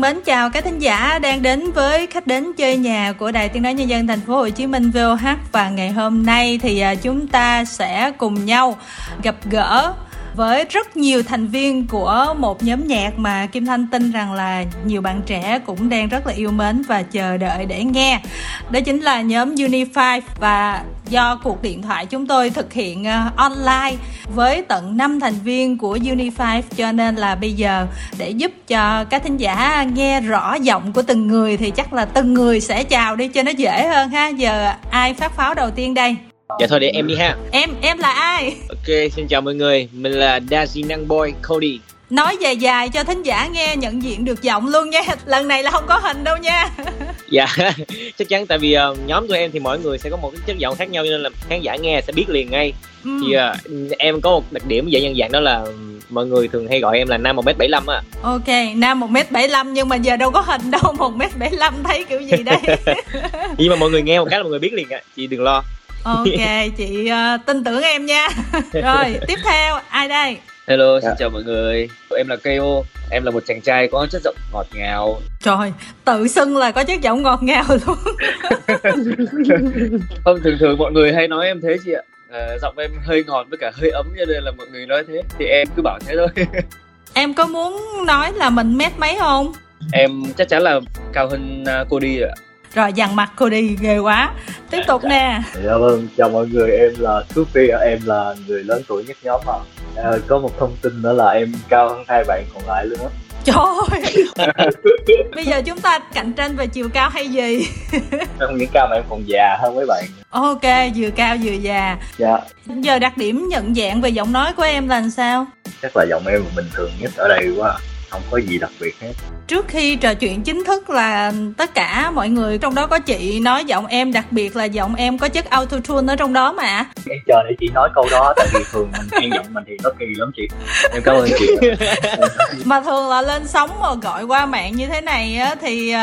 Mến chào các thính giả đang đến với khách đến chơi nhà của Đài Tiếng nói Nhân dân Thành phố Hồ Chí Minh VOH. Và ngày hôm nay thì chúng ta sẽ cùng nhau gặp gỡ với rất nhiều thành viên của một nhóm nhạc mà Kim Thanh tin rằng là nhiều bạn trẻ cũng đang rất là yêu mến và chờ đợi để nghe. Đó chính là nhóm Unify. Và do cuộc điện thoại chúng tôi thực hiện online với tận 5 thành viên của Unify, cho nên là bây giờ để giúp cho các thính giả nghe rõ giọng của từng người thì chắc là từng người sẽ chào đi cho nó dễ hơn ha. Giờ ai phát pháo đầu tiên đây? Dạ thôi để em đi ha. Em là ai? Ok, xin chào mọi người, mình là Dazinanboy Cody. Nói dài dài cho thính giả nghe nhận diện được giọng luôn nha. Lần này là không có hình đâu nha. Dạ, chắc chắn tại vì nhóm của em thì mỗi người sẽ có một cái chất giọng khác nhau, cho nên là khán giả nghe sẽ biết liền ngay. Thì em có một đặc điểm dễ nhận dạng, đó là mọi người thường hay gọi em là nam 1m75 á. Ok, nam 1m75 nhưng mà giờ đâu có hình đâu, 1m75 thấy kiểu gì đây. Nhưng mà mọi người nghe một cái là mọi người biết liền ạ, chị đừng lo. Ok, chị tin tưởng em nha. Rồi, tiếp theo, ai đây? Hello, xin chào mọi người. Em là K.O. Em là một chàng trai có chất giọng ngọt ngào. Trời, tự xưng là có chất giọng ngọt ngào luôn. Không, thường mọi người hay nói em thế chị ạ. Giọng em hơi ngọt với cả hơi ấm, cho nên là mọi người nói thế. Thì em cứ bảo thế thôi. Em có muốn nói là mình mét mấy không? Em chắc chắn là cao hơn Cody ạ. Rồi, dằn mặt Cody ghê quá. Tiếp tục nè. Dạ vâng, chào mọi người, em là Sophie, em là người lớn tuổi nhất nhóm mà. Có một thông tin nữa là em cao hơn hai bạn còn lại luôn á. Trời ơi. Bây giờ chúng ta cạnh tranh về chiều cao hay gì? Không những cao mà em còn già hơn mấy bạn. Ok, vừa cao vừa già. Dạ. Giờ đặc điểm nhận dạng về giọng nói của em là sao? Chắc là giọng em bình thường nhất ở đây quá, không có gì đặc biệt hết. Trước khi trò chuyện chính thức là tất cả mọi người, trong đó có chị, nói giọng em đặc biệt là giọng em có chất autotune ở trong đó mà. Em chờ để chị nói câu đó, tại vì thường mình nghe giọng mình thì nó kỳ lắm chị. Em cảm ơn chị. Mà thường là lên sóng mà gọi qua mạng như thế này á, thì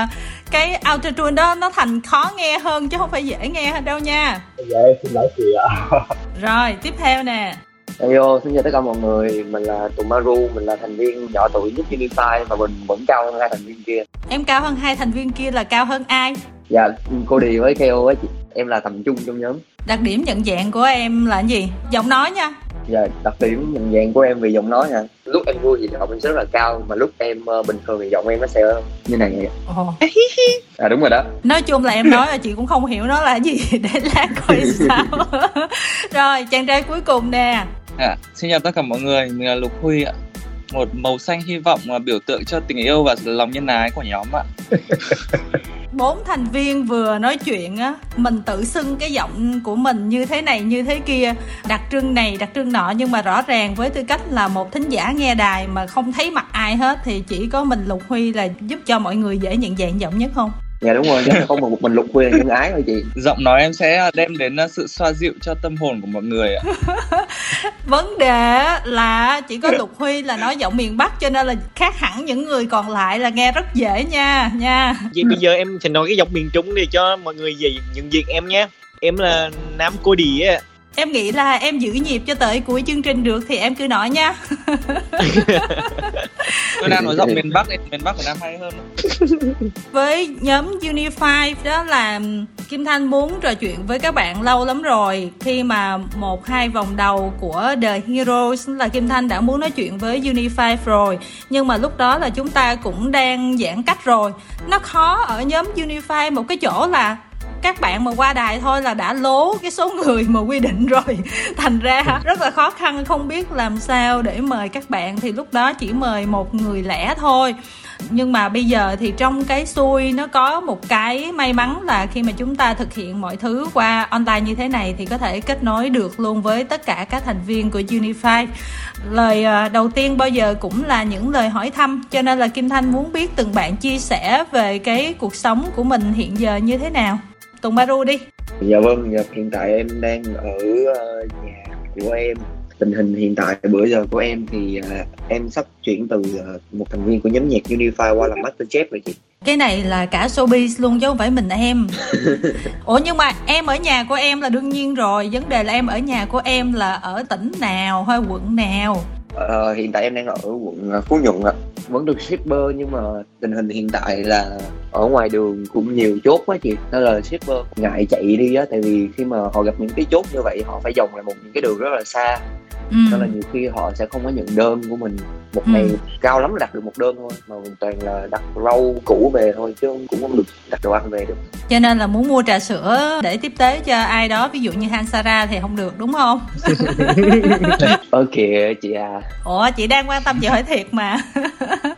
cái autotune đó nó thành khó nghe hơn chứ không phải dễ nghe hơn đâu nha. Dạ em xin lỗi chị ạ. Rồi, tiếp theo nè. Hello, xin chào tất cả mọi người, mình là Tùng Maru, mình là thành viên nhỏ tuổi nhất Unify và mình vẫn cao hơn hai thành viên kia. Em cao hơn hai thành viên kia là cao hơn ai? Dạ, Cody với K.O. ấy chị, em là tầm trung trong nhóm. Đặc điểm nhận dạng của em là cái gì? Giọng nói nha. Dạ, đặc điểm nhận dạng của em về giọng nói hả? Lúc em vui thì giọng em rất là cao, mà lúc em bình thường thì giọng em nó sẽ như này vậy. À đúng rồi đó. Nói chung là em nói là chị cũng không hiểu nó là gì, để lát coi sao. Rồi, chàng trai cuối cùng nè. À, xin chào tất cả mọi người, mình là Lục Huy ạ. Một màu xanh hy vọng là biểu tượng cho tình yêu và lòng nhân ái của nhóm ạ. 4 thành viên vừa nói chuyện á, mình tự xưng cái giọng của mình như thế này như thế kia, đặc trưng này đặc trưng nọ, nhưng mà rõ ràng với tư cách là một thính giả nghe đài mà không thấy mặt ai hết thì chỉ có mình Lục Huy là giúp cho mọi người dễ nhận dạng giọng nhất không? Dạ đúng rồi, không một mình Lục Huy là nhân ái thôi chị. Giọng nói em sẽ đem đến sự xoa dịu cho tâm hồn của mọi người ạ. Vấn đề là chỉ có Lục Huy là nói giọng miền Bắc, cho nên là khác hẳn những người còn lại là nghe rất dễ nha. Vậy bây giờ em sẽ nói cái giọng miền Trung để cho mọi người về nhận diện em nha. Em là Nam Cody á. Em nghĩ là em giữ nhịp cho tới cuối chương trình được thì em cứ nói nha. Tôi đang nói giọng miền Bắc, miền Bắc của Nam hay hơn. Với nhóm Unify đó là Kim Thanh muốn trò chuyện với các bạn lâu lắm rồi. Khi mà 1-2 vòng đầu của The Heroes là Kim Thanh đã muốn nói chuyện với Unify rồi. Nhưng mà lúc đó là chúng ta cũng đang giãn cách rồi. Nó khó ở nhóm Unify một cái chỗ là các bạn mà qua đài thôi là đã lố cái số người mà quy định rồi. Thành ra rất là khó khăn, không biết làm sao để mời các bạn. Thì lúc đó chỉ mời một người lẻ thôi. Nhưng mà bây giờ thì trong cái xuôi nó có một cái may mắn là khi mà chúng ta thực hiện mọi thứ qua online như thế này thì có thể kết nối được luôn với tất cả các thành viên của Unify. Lời đầu tiên bao giờ cũng là những lời hỏi thăm, cho nên là Kim Thanh muốn biết từng bạn chia sẻ về cái cuộc sống của mình hiện giờ như thế nào. Tùng Maru đi. Dạ vâng, hiện tại em đang ở nhà của em. Tình hình hiện tại bữa giờ của em thì em sắp chuyển từ một thành viên của nhóm nhạc Unify qua làm Masterchef rồi chị. Cái này là cả showbiz luôn chứ không phải mình em. Ủa nhưng mà em ở nhà của em là đương nhiên rồi. Vấn đề là em ở nhà của em là ở tỉnh nào hay quận nào? Hiện tại em đang ở quận Phú Nhuận ạ. Vẫn được shipper nhưng mà tình hình hiện tại là ở ngoài đường cũng nhiều chốt quá chị, nên là shipper ngại chạy đi á, tại vì khi mà họ gặp những cái chốt như vậy họ phải vòng lại một những cái đường rất là xa. Nên là nhiều khi họ sẽ không có nhận đơn của mình. Một ngày cao lắm đặt được một đơn thôi, mà mình toàn là đặt rau củ về thôi chứ cũng không được đặt đồ ăn về được. Cho nên là muốn mua trà sữa để tiếp tế cho ai đó, ví dụ như Hansara thì không được đúng không? Ơ kìa chị à. Ủa chị đang quan tâm, chị hỏi thiệt mà.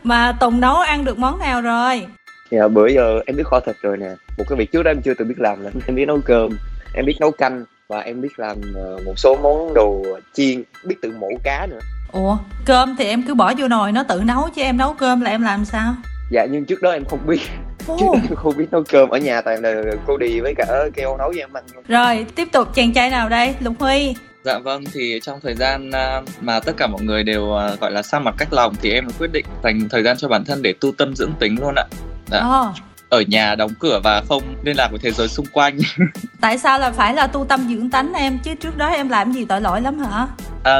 Mà Tùng nấu ăn được món nào rồi? Dạ, bữa giờ em biết kho thịt rồi nè. Một cái việc trước đó em chưa từng biết làm là em biết nấu cơm, em biết nấu canh và em biết làm một số món đồ chiên, biết tự mổ cá nữa. Ủa, cơm thì em cứ bỏ vô nồi nó tự nấu chứ em nấu cơm là em làm sao? Dạ, nhưng trước đó em không biết. Trước đó em không biết nấu cơm, ở nhà toàn là Cody với cả K.O. nấu với em ăn. Rồi, tiếp tục chàng trai nào đây? Lục Huy. Dạ vâng, thì trong thời gian mà tất cả mọi người đều gọi là xa mặt cách lòng thì em quyết định dành thời gian cho bản thân để tu tâm dưỡng tính luôn ạ. Dạ. Ở nhà đóng cửa và không liên lạc với thế giới xung quanh. Tại sao là phải là tu tâm dưỡng tánh em chứ trước đó em làm gì tội lỗi lắm hả?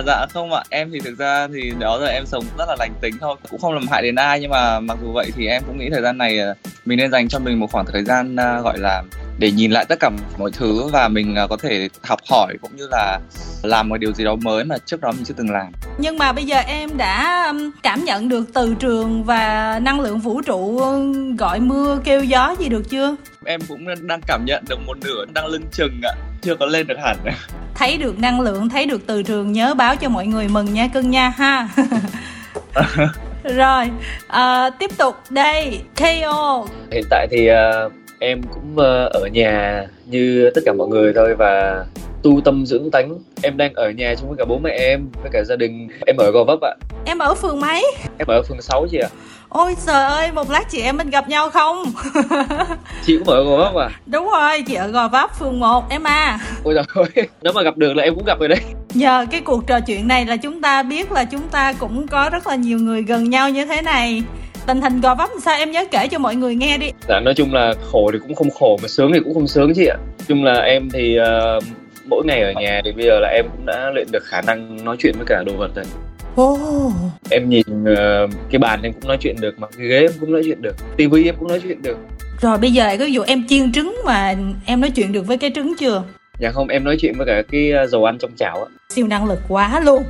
Dạ không ạ, em thì thực ra thì đó giờ em sống rất là lành tính thôi, cũng không làm hại đến ai, nhưng mà mặc dù vậy thì em cũng nghĩ thời gian này mình nên dành cho mình một khoảng thời gian gọi là để nhìn lại tất cả mọi thứ và mình có thể học hỏi cũng như là làm một điều gì đó mới mà trước đó mình chưa từng làm. Nhưng mà bây giờ em đã cảm nhận được từ trường và năng lượng vũ trụ gọi mưa kêu gió gì được chưa? Em cũng đang cảm nhận được một nửa, đang lưng chừng ạ, chưa có lên được hẳn. Thấy được năng lượng, thấy được từ trường, nhớ báo cho mọi người mừng nha cưng nha ha. Rồi, tiếp tục đây, K.O. Hiện tại thì em cũng ở nhà như tất cả mọi người thôi và tu tâm dưỡng tánh. Em đang ở nhà chung với cả bố mẹ em, với cả gia đình. Em ở Gò Vấp ạ. Em ở phường mấy? Em ở phường 6 chị ạ. Ôi trời ơi, một lát chị em mình gặp nhau không? Chị cũng ở Gò Vấp à? Đúng rồi, chị ở Gò Vấp, phường 1 em à. Ôi trời ơi, nếu mà gặp được là em cũng gặp rồi đấy. Nhờ cái cuộc trò chuyện này là chúng ta biết là chúng ta cũng có rất là nhiều người gần nhau như thế này. Tình hình Gò Vấp sao em nhớ kể cho mọi người nghe đi. Dạ, nói chung là khổ thì cũng không khổ, mà sướng thì cũng không sướng chị ạ. Nói chung là em thì mỗi ngày ở nhà thì bây giờ là em cũng đã luyện được khả năng nói chuyện với cả đồ vật rồi. Em nhìn cái bàn em cũng nói chuyện được, mà cái ghế em cũng nói chuyện được, tivi em cũng nói chuyện được. Rồi bây giờ có ví dụ em chiên trứng mà em nói chuyện được với cái trứng chưa? Dạ không, em nói chuyện với cả cái dầu ăn trong chảo á. Siêu năng lực quá luôn.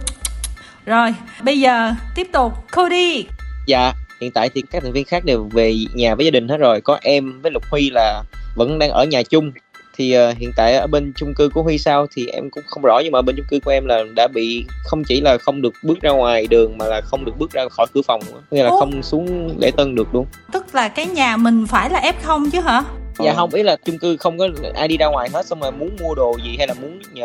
Rồi bây giờ tiếp tục Cody. Dạ, hiện tại thì các thành viên khác đều về nhà với gia đình hết rồi. Có em với Lục Huy là vẫn đang ở nhà chung. Thì hiện tại ở bên chung cư của Huy sao thì em cũng không rõ, nhưng mà bên chung cư của em là đã bị không chỉ là không được bước ra ngoài đường mà là không được bước ra khỏi cửa phòng nữa, nghĩa là không xuống lễ tân được luôn. Tức là cái nhà mình phải là F0 chứ hả? Dạ không, ý là chung cư không có ai đi ra ngoài hết, xong rồi muốn mua đồ gì hay là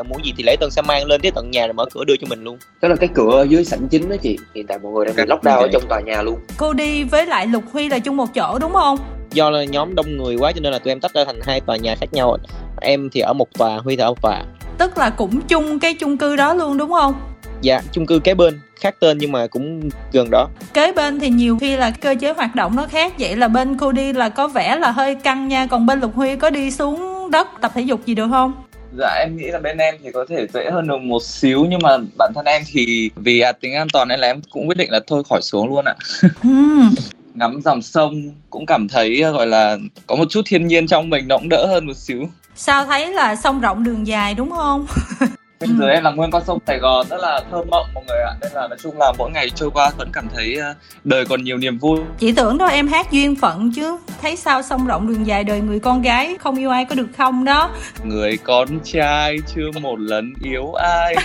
muốn gì thì lễ tân sẽ mang lên tới tận nhà rồi mở cửa đưa cho mình luôn. Đó là cái cửa ở dưới sảnh chính đó chị, hiện tại mọi người đang bị lockdown ở trong tòa nhà luôn. Cô đi với lại Lục Huy là chung một chỗ đúng không? Do là nhóm đông người quá cho nên là tụi em tách ra thành hai tòa nhà khác nhau. Em thì ở một tòa, Huy thì ở một tòa. Tức là cũng chung cái chung cư đó luôn đúng không? Dạ, chung cư kế bên, khác tên nhưng mà cũng gần đó. Kế bên thì nhiều khi là cơ chế hoạt động nó khác. Vậy là bên cô đi là có vẻ là hơi căng nha. Còn bên Lục Huy có đi xuống đất tập thể dục gì được không? Dạ, em nghĩ là bên em thì có thể dễ hơn được một xíu. Nhưng mà bản thân em thì vì tính an toàn nên là em cũng quyết định là thôi khỏi xuống luôn ạ. Ngắm dòng sông cũng cảm thấy gọi là có một chút thiên nhiên trong mình, nó cũng đỡ hơn một xíu. Sao thấy là sông rộng đường dài đúng không? Bên dưới em là nguyên con sông Sài Gòn rất là thơ mộng mọi người ạ. Nên là nói chung là mỗi ngày trôi qua vẫn cảm thấy đời còn nhiều niềm vui. Chỉ tưởng đâu em hát duyên phận chứ. Thấy sao sông rộng đường dài, đời người con gái không yêu ai có được không đó. Người con trai chưa một lần yêu ai.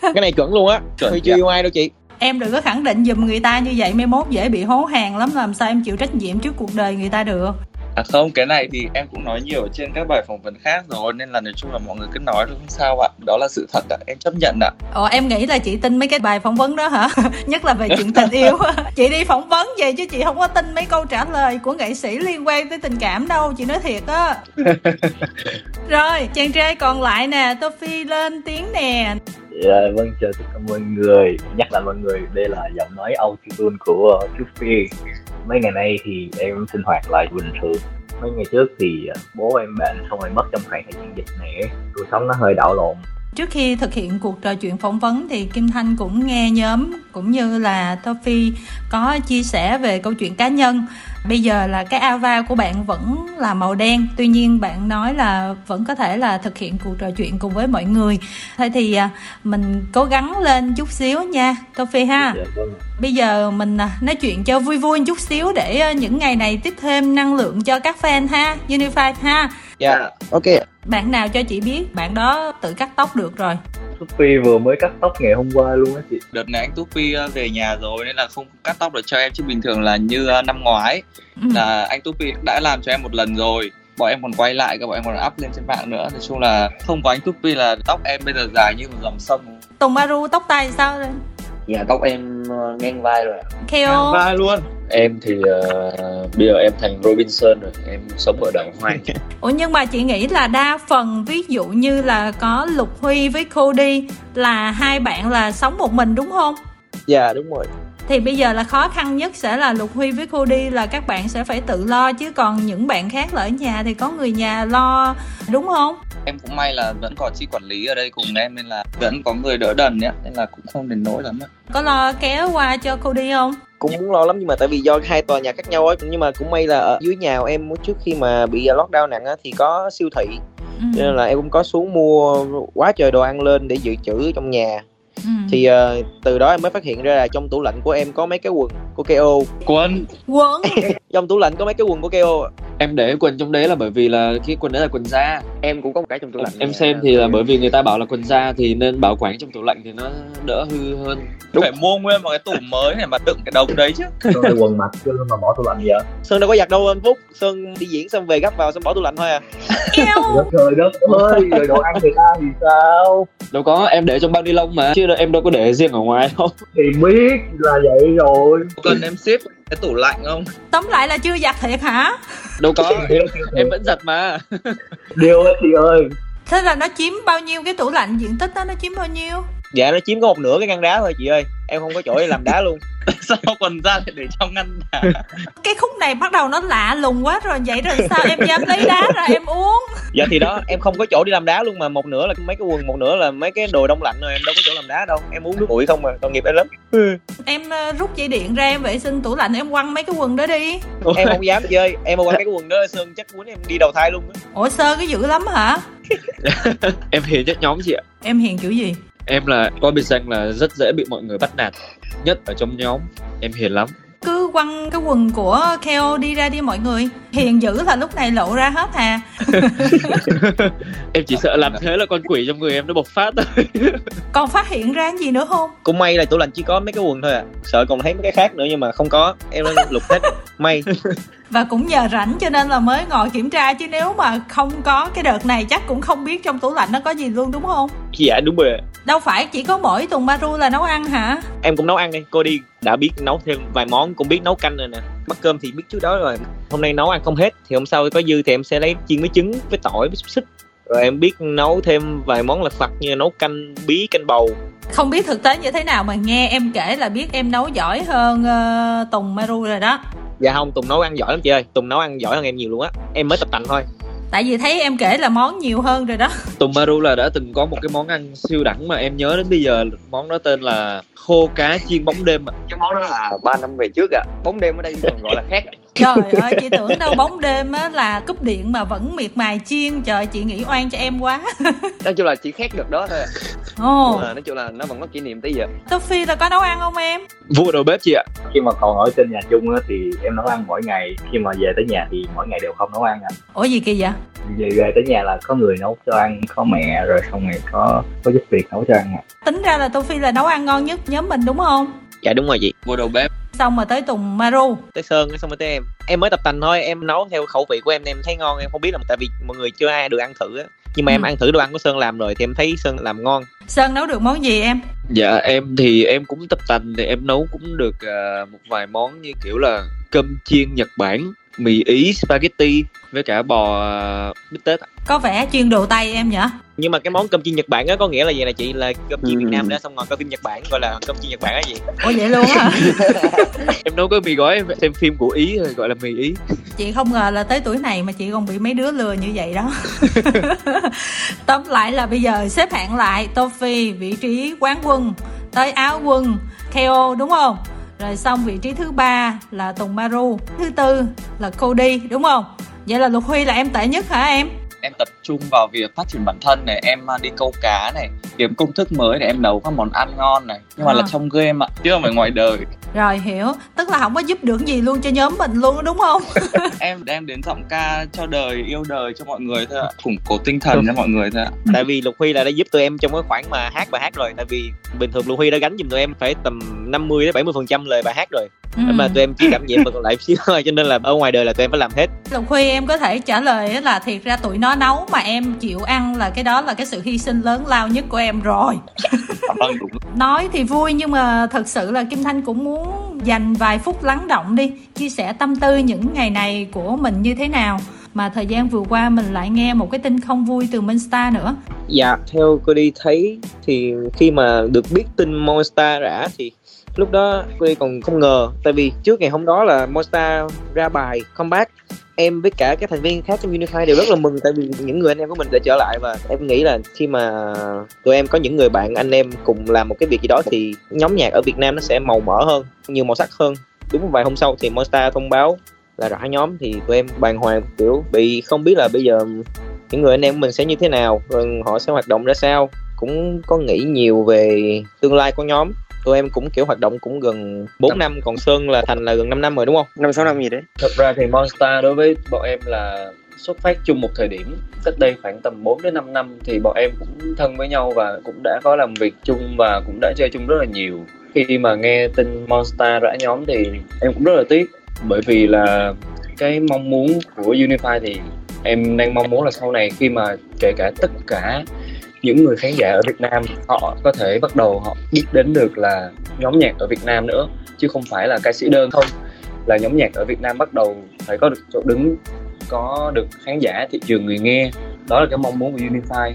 Cái này chuẩn luôn á, Huy chưa yêu ai đâu chị. Em đừng có khẳng định giùm người ta như vậy, mai mốt dễ bị hố hàng lắm, làm sao em chịu trách nhiệm trước cuộc đời người ta được. À không, cái này thì em cũng nói nhiều ở trên các bài phỏng vấn khác rồi, nên là nói chung là mọi người cứ nói thôi không sao ạ. Đó là sự thật ạ, em chấp nhận ạ. Ồ, em nghĩ là chị tin mấy cái bài phỏng vấn đó hả? Nhất là về chuyện tình yêu. Chị đi phỏng vấn vậy chứ chị không có tin mấy câu trả lời của nghệ sĩ liên quan tới tình cảm đâu, chị nói thiệt á. Rồi, chàng trai còn lại nè, Toffee lên tiếng nè. Yeah, vâng, chào tất cả mọi người. Nhắc lại mọi người, đây là giọng nói auto-tune của Sophie. Mấy ngày nay thì em sinh hoạt lại bình thường. Mấy ngày trước thì bố em bệnh xong rồi mất trong khoảng thời gian dịch này. Cuộc sống nó hơi đảo lộn. Trước khi thực hiện cuộc trò chuyện phỏng vấn thì Kim Thanh cũng nghe nhóm cũng như là Toffee có chia sẻ về câu chuyện cá nhân. Bây giờ là cái avatar của bạn vẫn là màu đen, tuy nhiên bạn nói là vẫn có thể là thực hiện cuộc trò chuyện cùng với mọi người. Thôi thì mình cố gắng lên chút xíu nha Toffee ha. Bây giờ mình nói chuyện cho vui vui chút xíu để những ngày này tiếp thêm năng lượng cho các fan ha, Unify ha. Dạ, yeah, ok. Bạn nào cho chị biết bạn đó tự cắt tóc được rồi? Sophie vừa mới cắt tóc ngày hôm qua luôn á chị. Đợt này anh Sophie về nhà rồi nên là không cắt tóc được cho em, chứ bình thường là như năm ngoái là anh Sophie đã làm cho em một lần rồi. Bọn em còn quay lại, bọn em còn up lên trên mạng nữa. Nói chung là không có anh Sophie là tóc em bây giờ dài như một dòng sông. Tùng Maru tóc tai sao rồi? Dạ tóc em ngang vai rồi. K.O. vai luôn. Em thì bây giờ em thành Robinson rồi, em sống ở đảo hoang. Ủa nhưng mà chị nghĩ là đa phần ví dụ như là có Lục Huy với Cody là hai bạn là sống một mình đúng không? Dạ đúng rồi. Thì bây giờ là khó khăn nhất sẽ là Lục Huy với Cody là các bạn sẽ phải tự lo, chứ còn những bạn khác là ở nhà thì có người nhà lo đúng không? Em cũng may là vẫn có chị quản lý ở đây cùng em nên là vẫn có người đỡ đần nhé, nên là cũng không đến nỗi lắm. Có lo kéo qua cho Cody không? Cũng muốn lo lắm nhưng mà tại vì do hai tòa nhà khác nhau ấy, nhưng mà cũng may là ở dưới nhà em trước khi mà bị lockdown nặng á, thì có siêu thị nên là em cũng có xuống mua quá trời đồ ăn lên để dự trữ trong nhà. Thì từ đó em mới phát hiện ra là trong tủ lạnh của em có mấy cái quần của K.O. Quần trong tủ lạnh có mấy cái quần của K.O. Em để quần trong đấy là bởi vì là cái quần đấy là quần da. Em cũng có một cái trong tủ lạnh. Em xem thì là bởi vì người ta bảo là quần da thì nên bảo quản trong tủ lạnh thì nó đỡ hư hơn. Đúng. Phải mua nguyên một cái tủ mới này mà đựng cái đống đấy chứ. Sơn cái quần mặc chứ mà bỏ tủ lạnh vậy? Sơn đâu có giặt đâu anh Phúc. Sơn đi diễn xong về gấp vào xong bỏ tủ lạnh thôi à. Trời đất ơi, rồi đồ ăn người ta thì sao? Đâu có, em để trong bao ni lông mà. Chứ em đâu có để riêng ở ngoài đâu. Thì biết là vậy rồi. Cần em ship cái tủ lạnh không? Tóm lại là chưa giặt thiệt hả? Đâu có, em vẫn giặt mà. Điều ơi chị ơi. Thế là nó chiếm bao nhiêu cái tủ lạnh, diện tích đó nó chiếm bao nhiêu? Dạ nó chiếm có một nửa cái ngăn đá thôi chị ơi. Em không có chỗ để làm đá luôn. Sao quần ra lại để trong ngăn đá? Cái khúc này bắt đầu nó lạ lùng quá rồi. Vậy rồi sao em dám lấy đá ra em uống? Dạ thì đó, em không có chỗ đi làm đá luôn mà. Một nửa là mấy cái quần, một nửa là mấy cái đồ đông lạnh rồi. Em đâu có chỗ làm đá đâu. Em uống nước bụi không mà, tội nghiệp em lắm. Em rút dây điện ra em vệ sinh tủ lạnh, em quăng mấy cái quần đó đi. Em không dám chị ơi. Em mà quăng cái quần đó Sơn chắc muốn em đi đầu thai luôn đó. Ủa Sơn cái dữ lắm hả? Em hiền chất nhóm chị ạ. Em hiền kiểu gì? Em là có biệt danh là rất dễ bị mọi người bắt nạt nhất ở trong nhóm. Em hiền lắm. Cứ quăng cái quần của Keo đi ra đi mọi người. Hiền dữ là lúc này lộ ra hết à. Em chỉ sợ làm thế là con quỷ trong người em nó bộc phát thôi. Còn phát hiện ra gì nữa không? Cũng may là tủ lạnh chỉ có mấy cái quần thôi à. Sợ còn thấy mấy cái khác nữa nhưng mà không có. Em đã lục hết. May. Và cũng nhờ rảnh cho nên là mới ngồi kiểm tra, chứ nếu mà không có cái đợt này chắc cũng không biết trong tủ lạnh nó có gì luôn đúng không? Dạ đúng rồi. Đâu phải chỉ có mỗi Tùng Maru là nấu ăn hả? Em cũng nấu ăn đây, cô đi đã biết nấu thêm vài món, cũng biết nấu canh rồi nè. Bắt cơm thì biết trước đó rồi. Hôm nay nấu ăn không hết thì hôm sau có dư thì em sẽ lấy chiên với trứng, với tỏi, với xúc xích. Rồi em biết nấu thêm vài món lặt vặt như nấu canh bí, canh bầu. Không biết thực tế như thế nào mà nghe em kể là biết em nấu giỏi hơn Tùng Maru rồi đó. Dạ không, Tùng nấu ăn giỏi lắm chị ơi. Tùng nấu ăn giỏi hơn em nhiều luôn á. Em mới tập tành thôi. Tại vì thấy em kể là món nhiều hơn rồi đó. Tùng Maru là đã từng có một cái món ăn siêu đẳng mà em nhớ đến bây giờ. Món đó tên là khô cá chiên bóng đêm. Cái món đó là 3 năm về trước ạ. Bóng đêm ở đây còn gọi là khác. Trời ơi, chị tưởng đâu bóng đêm á là cúp điện mà vẫn miệt mài chiên. Trời, chị nghĩ oan cho em quá. Nói chung là chỉ khác được đó thôi ạ. Oh. Nói chung là nó vẫn có kỷ niệm tới giờ. Toffee là có nấu ăn không em? Vua đầu bếp chị ạ. Khi mà còn ở trên nhà chung á thì em nấu ăn mỗi ngày. Khi mà về tới nhà thì mỗi ngày đều không nấu ăn ạ. Ủa gì kỳ vậy? Về tới nhà là có người nấu cho ăn, có mẹ rồi xong rồi có giúp việc nấu cho ăn ạ. Tính ra là Toffee là nấu ăn ngon nhất nhóm mình đúng không? Dạ đúng rồi chị. Vua đầu bếp. Xong mà tới Tùng Maru, tới Sơn, xong rồi tới em. Em mới tập tành thôi, em nấu theo khẩu vị của em thấy ngon. Em không biết là tại vì mọi người chưa ai được ăn thử á. Nhưng mà em ăn thử đồ ăn của Sơn làm rồi thì em thấy Sơn làm ngon. Sơn nấu được món gì em? Dạ em thì em cũng tập tành thì em nấu cũng được một vài món như kiểu là cơm chiên Nhật Bản, mì Ý, spaghetti. với cả bò bít tết. Có vẻ chuyên đồ Tây em nhỉ? Nhưng mà cái món cơm chiên Nhật Bản á có nghĩa là gì nè chị, là cơm chiên Việt Nam đó, xong rồi coi phim Nhật Bản gọi là cơm chiên Nhật Bản á gì. Ủa vậy luôn á? Em nấu cái mì gói, em xem phim của Ý rồi gọi là mì Ý. Chị không ngờ là tới tuổi này mà chị còn bị mấy đứa lừa như vậy đó. Tóm lại là bây giờ xếp hạng lại, Toffee vị trí quán quân, tới áo quân K.O. đúng không? Rồi xong vị trí thứ 3 là Tùng Maru, thứ 4 là Cody đúng không? Vậy là Lục Huy là em tệ nhất hả em? Em tập trung vào việc phát triển bản thân này, em đi câu cá này, kiếm công thức mới để em nấu các món ăn ngon này. Nhưng mà là trong game ạ, chứ không phải ngoài đời. Rồi hiểu, tức là không có giúp được gì luôn cho nhóm mình luôn đúng không? Em đem đến giọng ca cho đời, yêu đời cho mọi người thôi ạ, củng cố tinh thần cho mọi người thôi ạ. Tại vì Lục Huy là đã giúp tụi em trong cái khoảng mà hát bài hát rồi. Tại vì bình thường Lục Huy đã gánh giùm tụi em phải tầm 50-70% lời bài hát rồi. Mà tụi em chỉ cảm nhận mà còn lại xíu thôi, cho nên là ở ngoài đời là tụi em phải làm hết. Lục Huy em có thể trả lời là thiệt ra tụi nó nấu mà em chịu ăn là cái đó là cái sự hy sinh lớn lao nhất của em rồi. Nói thì vui nhưng mà thật sự là Kim Thanh cũng muốn dành vài phút lắng động đi, chia sẻ tâm tư những ngày này của mình như thế nào. Mà thời gian vừa qua mình lại nghe một cái tin không vui từ Monstar nữa. Dạ, theo Cody thấy thì khi mà được biết tin Monstar rã thì lúc đó Cody còn không ngờ. Tại vì trước ngày hôm đó là Monstar ra bài comeback, em với cả các thành viên khác trong Unify đều rất là mừng. Tại vì những người anh em của mình đã trở lại. Và em nghĩ là khi mà tụi em có những người bạn anh em cùng làm một cái việc gì đó thì nhóm nhạc ở Việt Nam nó sẽ màu mỡ hơn, nhiều màu sắc hơn. Đúng vài hôm sau thì Monstar thông báo là rã nhóm, thì tụi em bàng hoàng kiểu bị không biết là bây giờ những người anh em của mình sẽ như thế nào, rồi họ sẽ hoạt động ra sao. Cũng có nghĩ nhiều về tương lai của nhóm. Tụi em cũng kiểu hoạt động cũng gần 4 năm, còn Sơn là Thành là gần 5 năm rồi đúng không? 5-6 năm gì đấy. Thật ra thì Monstar đối với bọn em là xuất phát chung một thời điểm, cách đây khoảng tầm 4-5 năm thì bọn em cũng thân với nhau và cũng đã có làm việc chung và cũng đã chơi chung rất là nhiều. Khi mà nghe tin Monstar rã nhóm thì em cũng rất là tiếc, bởi vì là cái mong muốn của Unify thì em đang mong muốn là sau này khi mà kể cả tất cả những người khán giả ở Việt Nam họ có thể bắt đầu họ biết đến được là nhóm nhạc ở Việt Nam nữa, chứ không phải là ca sĩ đơn không, là nhóm nhạc ở Việt Nam bắt đầu phải có được chỗ đứng, có được khán giả, thị trường người nghe. Đó là cái mong muốn của Unify.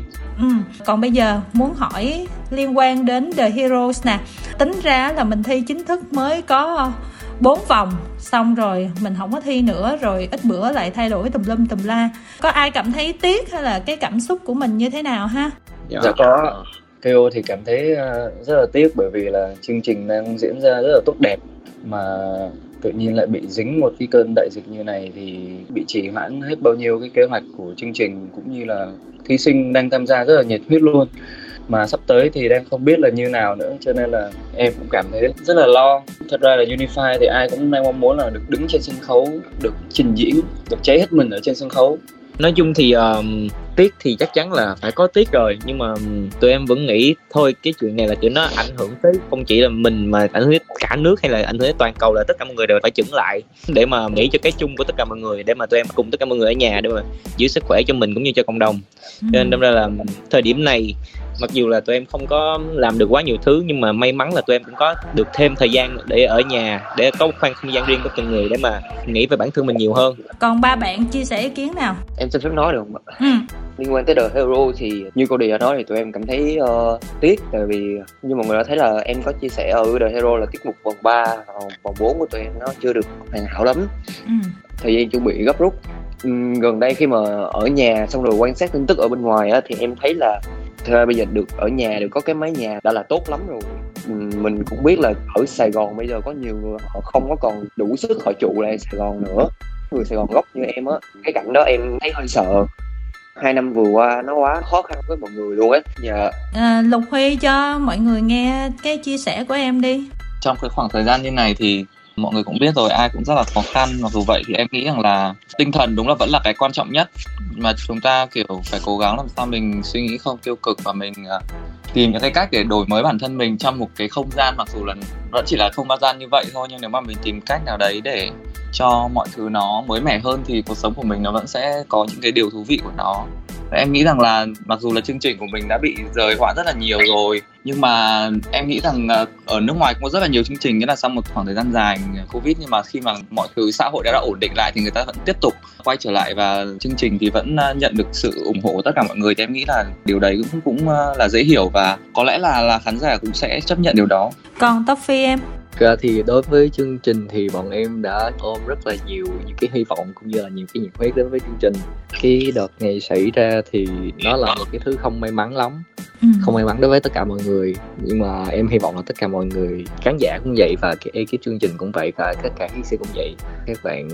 Còn bây giờ muốn hỏi liên quan đến The Heroes nè. Tính ra là mình thi chính thức mới có 4 vòng, xong rồi mình không có thi nữa, rồi ít bữa lại thay đổi tùm la. Có ai cảm thấy tiếc hay là cái cảm xúc của mình như thế nào ha? Dạ có. K.O. thì cảm thấy rất là tiếc, bởi vì là chương trình đang diễn ra rất là tốt đẹp mà tự nhiên lại bị dính một cái cơn đại dịch như này thì bị trì hoãn hết bao nhiêu cái kế hoạch của chương trình, cũng như là thí sinh đang tham gia rất là nhiệt huyết luôn, mà sắp tới thì đang không biết là như nào nữa, cho nên là em cũng cảm thấy rất là lo. Thật ra là Unify thì ai cũng đang mong muốn là được đứng trên sân khấu, được trình diễn, được cháy hết mình ở trên sân khấu. Nói chung thì tiếc thì chắc chắn là phải có tiếc rồi, nhưng mà tụi em vẫn nghĩ thôi cái chuyện này là kiểu nó ảnh hưởng tới không chỉ là mình mà ảnh hưởng tới cả nước hay là ảnh hưởng tới toàn cầu, là tất cả mọi người đều phải chững lại để mà nghĩ cho cái chung của tất cả mọi người, để mà tụi em cùng tất cả mọi người ở nhà để mà giữ sức khỏe cho mình cũng như cho cộng đồng. Cho nên đâm ra là thời điểm này mặc dù là tụi em không có làm được quá nhiều thứ, nhưng mà may mắn là tụi em cũng có được thêm thời gian để ở nhà, để có khoảng không gian riêng của từng người để mà nghĩ về bản thân mình nhiều hơn. Còn ba bạn chia sẻ ý kiến nào? Em xin phép nói được không ạ? Liên quan tới The Hero thì như Cody đã nói thì tụi em cảm thấy tiếc, tại vì như mọi người đã thấy là em có chia sẻ ở The Hero là tiết mục vòng 3, vòng 4 của tụi em nó chưa được hoàn hảo lắm. Thời gian chuẩn bị gấp rút. Gần đây khi mà ở nhà xong rồi quan sát tin tức ở bên ngoài á, thì em thấy là thôi bây giờ được ở nhà, được có cái mái nhà đã là tốt lắm rồi. Mình cũng biết là ở Sài Gòn bây giờ có nhiều người họ không có còn đủ sức họ trụ lại Sài Gòn nữa. Người Sài Gòn gốc như em á, cái cảnh đó em thấy hơi sợ. 2 năm vừa qua nó quá khó khăn với mọi người luôn á. Lục Huy cho mọi người nghe cái chia sẻ của em đi. Trong cái khoảng thời gian như này thì mọi người cũng biết rồi, ai cũng rất là khó khăn. Mặc dù vậy thì em nghĩ rằng là tinh thần đúng là vẫn là cái quan trọng nhất, mà chúng ta kiểu phải cố gắng làm sao mình suy nghĩ không tiêu cực và mình tìm những cái cách để đổi mới bản thân mình trong một cái không gian, mặc dù là vẫn chỉ là không gian như vậy thôi, nhưng nếu mà mình tìm cách nào đấy để cho mọi thứ nó mới mẻ hơn thì cuộc sống của mình nó vẫn sẽ có những cái điều thú vị của nó. Em nghĩ rằng là mặc dù là chương trình của mình đã bị rời hoãn rất là nhiều rồi, nhưng mà em nghĩ rằng ở nước ngoài cũng có rất là nhiều chương trình, nghĩa là sau một khoảng thời gian dài Covid, nhưng mà khi mà mọi thứ xã hội đã ổn định lại thì người ta vẫn tiếp tục quay trở lại và chương trình thì vẫn nhận được sự ủng hộ của tất cả mọi người. Thì em nghĩ là điều đấy cũng là dễ hiểu và có lẽ là khán giả cũng sẽ chấp nhận điều đó. Còn Toffee em? Thì đối với chương trình thì bọn em đã ôm rất là nhiều những cái hy vọng cũng như là nhiều cái nhiệt huyết đến với chương trình. Cái đợt này xảy ra thì nó là một cái thứ không may mắn lắm, không may mắn đối với tất cả mọi người, nhưng mà em hy vọng là tất cả mọi người, khán giả cũng vậy và cái ekip chương trình cũng vậy và tất cả các sĩ cũng vậy, các bạn